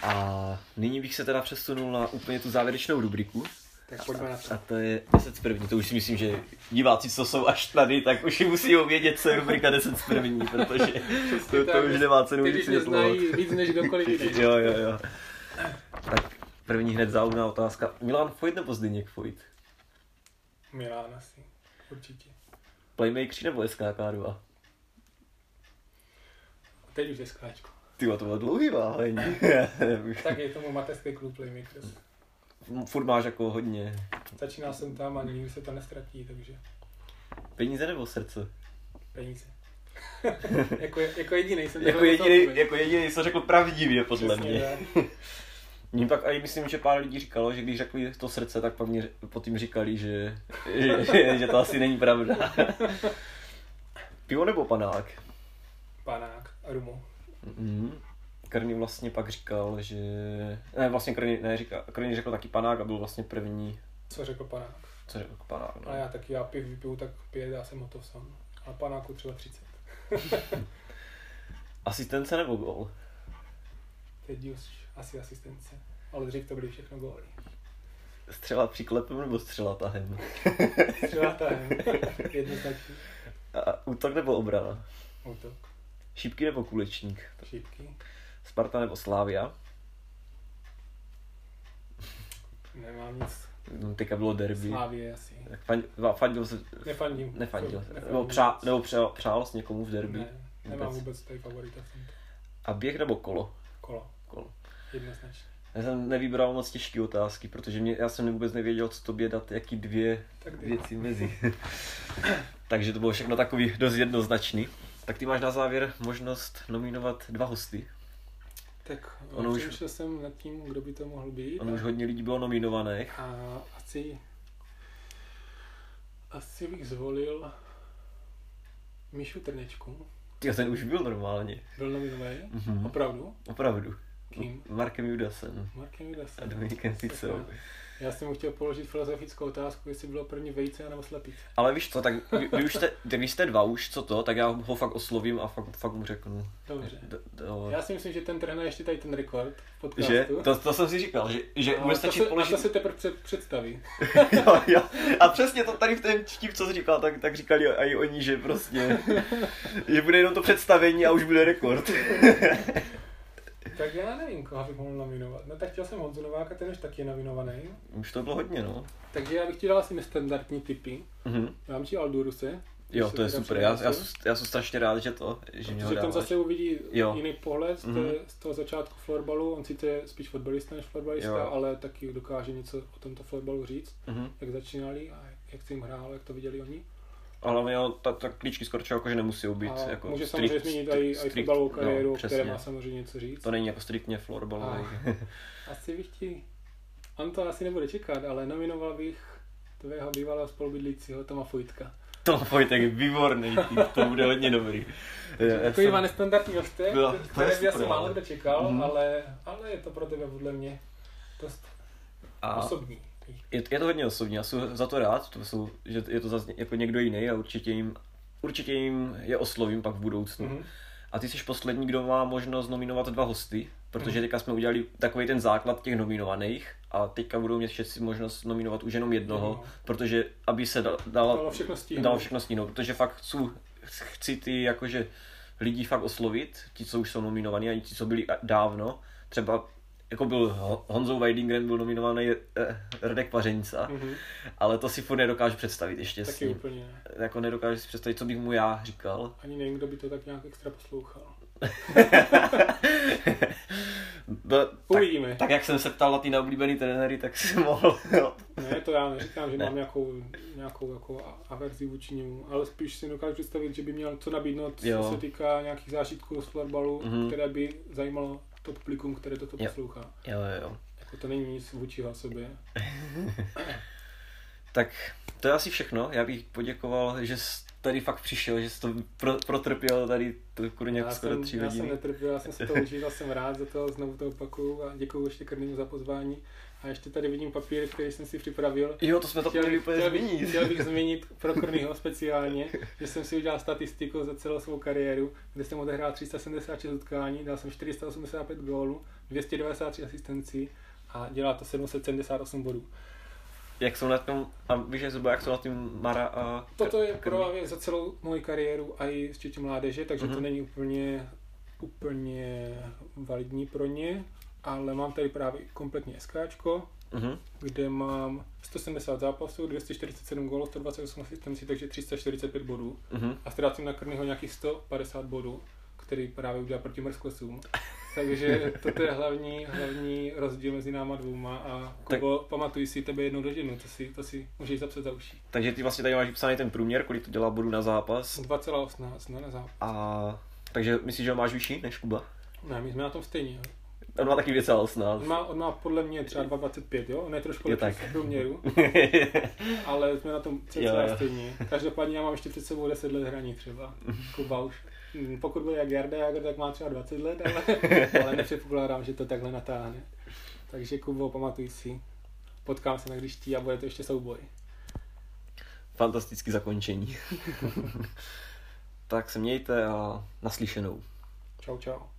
A nyní bych se teda přesunul na úplně tu závěrečnou rubriku. Tak pojďme na to. A to je deset z první. To už si myslím, že diváci, co jsou až tady, tak už musí vědět, co je rubrika deset z první, protože to, to už nemá cenu nic světlovat. Ty víc než kdokoliv jiný. Jo, jo, jo. Tak první hned záudná otázka. Milan Foyt nebo Zdeněk Foyt? Milan asi, určitě. Playmakeri nebo S K K dva? Teď už SKčko. Tyjo, to bylo dlouhý váhení. Tak je tomu mateřský klub Playmakers. Furt máš jako hodně. Začínal jsem tam a nikdy se to nestratí, takže... Peníze nebo srdce? Peníze. jako, jako jedinej jsem jako jedinej, jako jedinej jsem řekl pravdivě, podle přesně, mě. Mně pak i myslím, že pár lidí říkalo, že když řekli to srdce, tak pak mě potom říkali, že, že, že, že to asi není pravda. Pivo nebo panák? Panák a rumu. Mm-hmm. Krný vlastně pak říkal, že... Ne, vlastně Krný, ne, říkal, Krný řekl taky panák a byl vlastně první. Co řekl panák? Co řekl panák, no. A já taky, já piv vypiju tak pět a jsem hotov sám. A panáku třeba třicet. Asistence nebo gól? Teď už asi asistence, ale dřív to byly všechno góly. Střela příklepem nebo střela tahem? Střela tahem, jednoznačně. A útok nebo obrana? Útok. Šípky nebo kulečník? Šípky. Sparta nebo Slavia? Nemám nic. No, teďka bylo derby. Slavie asi. Tak fandil se... Nefandím. Nefandil se. Nebo, přá, nebo přá, přál s někomu v derby? Ne, nemám vůbec, vůbec tady favorita v tomto. A běh nebo kolo? Kolo. Kolo. Jednoznačně. Já jsem nevybral moc těžké otázky, protože mě, já jsem vůbec nevěděl, co tobě dát, jaký dvě věci mezi. Takže to bylo všechno takový dost jednoznačný. Tak ty máš na závěr možnost nominovat dva hosty. Tak přemýšlel už... jsem nad tím, kdo by to mohl být. Ono už hodně lidí bylo nominovaných. A asi... Asi bych zvolil... Míšu Trnečku. Jo, ten už byl normálně. Byl nominovaný? Mm-hmm. Opravdu? Opravdu. Kým? Markem Judasem. Markem Judasem. A Dominikem Sicou. Já jsem mu chtěl položit filozofickou otázku, jestli bylo první vejce nebo slepice. Ale víš co, tak vy, vy už jste, vy jste dva už, co to, tak já ho fakt oslovím a fakt, fakt mu řeknu. Dobře. Do, do... Já si myslím, že ten trhne ještě tady ten rekord podcastu. Že? To, to jsem si říkal, že, že no, bude stačit se, položit... A to se teprve představí. jo, jo. A přesně to tady v ten čtip, co jsi říkal, tak, tak říkali i oni, že prostě, že bude jenom to představení a už bude rekord. Tak já nevím, koho bych mohl nominovat. No tak chtěl jsem Honzu Nováka, ten už taky je nominovaný. Už to bylo hodně, no. Takže já bych ti dal asi nestandardní tipy. Mm-hmm. Dám ti Alduruse. Jo, to je super. Já, já, jsem, já jsem strašně rád, že to, že mě ho dáváš. Protože tam zase uvidí jo. jiný pohled z, mm-hmm. z toho začátku florbalu. On sice je spíš fotbalista než florbalista, jo. ale taky dokáže něco o tomto florbalu říct. Mm-hmm. Jak začínali a jak se jim hrálo, jak to viděli oni. Ale jo, ta, ta klíčky skoro jakože nemusí být jako může samozřejmě změnit i fotbalovou kariéru, no, která má samozřejmě něco říct. To není jako striktně florbalový. Asi bych ti... On to asi nebude čekat, ale nominoval bych tvého bývalého spolubydlícího Toma Fojtka. Tom Fojtek je výborný, to bude hodně dobrý. Takový dva nestandardní hosté, které by asi málo kdo čekal, mm. ale, ale je to pro tebe podle mě dost a... osobní. Je, je to hodně osobní, já jsem za to rád, to jsou, že je to zase jako někdo jiný a určitě jim, určitě jim je oslovím pak v budoucnu. Mm-hmm. A ty jsi poslední, kdo má možnost nominovat dva hosty, protože mm-hmm. teďka jsme udělali takový ten základ těch nominovaných a teďka budou mít všichni možnost nominovat už jenom jednoho, mm-hmm. protože aby se dal, dala, dalo všechno stíhnout, dalo všechno stíhnout, protože fakt chci, chci ty jakože lidi fakt oslovit, ti, co už jsou nominovaní a ti, co byli dávno, třeba jako byl Honzou Weidingrem, byl nominovaný eh, Radek Pařenica, mm-hmm. ale to si furt nedokážu představit ještě taky s ním. Úplně ne. Jako nedokážu si představit, co bych mu já říkal. Ani nevím, kdo by to tak nějak extra poslouchal. Do, uvidíme. Tak, tak jak jsem se ptal na ty neoblíbený trenéry, tak jsem mohl. Jo. Ne, to já neříkám, že ne. mám nějakou, nějakou jako averzi vůči němu, ale spíš si dokážu představit, že by měl co nabídnout, co se týká nějakých zážitků z florbalu, mm-hmm. které by zajímalo to publikum, které toto poslouchá. Jo, jo, jo. Jako to není nic vůči sobě. Tak to je asi všechno. Já bych poděkoval, že jsi tady fakt přišel, že jsi to pro, protrpěl tady to kurňák skoro tři hodiny. Já jsem netrpěl, já jsem se to užil, jsem rád za to, znovu to opakuju a děkuju ještě Krnému za pozvání. A ještě tady vidím papír, který jsem si připravil. Jo, to jsme to chtěl, chtěl, chtěl, bych, chtěl bych zmínit pro Krnýho speciálně, že jsem si udělal statistiku za celou svou kariéru, kde jsem odehrál tři sta sedmdesát šest utkání, dal jsem čtyři sta osmdesát pět gólů, dvě stě devadesát tři asistencí a dělá to sedm set sedmdesát osm bodů. Jak jsou na tom, a víš, jak jsou na tím Mara a... Toto je právě za celou moji kariéru a i včetně mládeže, takže mm-hmm. to není úplně, úplně validní pro ně. Ale mám tady právě kompletní SKčko, uh-huh. kde mám sto sedmdesát zápasů, dvě stě čtyřicet sedm gólů, sto dvacet osm asistencí, takže tři sta čtyřicet pět bodů. Uh-huh. A ztrácím na Krnýho nějakých sto padesát bodů, který právě udělal proti Mrzkosům. Takže toto je hlavní, hlavní rozdíl mezi náma dvouma a Kubo, tak... pamatuj si tebe jednou do jednu, to si, to si můžeš zapsat za uší. Takže ty vlastně tady máš vypsaný ten průměr, kolik to dělá bodů na zápas? dva celá osmnáct, no, na zápas. A... takže myslíš, že ho máš vyšší než Kuba? Ne, my jsme na tom stejně. On má taky dvě celá osmnáct. On má, on má podle mě třeba dva dvacet pět, jo? On je trošku lepší v průměru, ale jsme na tom celá stejně. Každopádně já mám ještě před sebou deset let hraní třeba. Kuba už, pokud bude jak Jarda, Jarda tak má třeba dvacet let, ale, ale nepředpokládám, že to takhle natáhne. Takže Kubo, pamatuj si, potkám se na hřišti a bude to ještě souboj. Fantastické zakončení. Tak se mějte a naslyšenou. Čau, čau.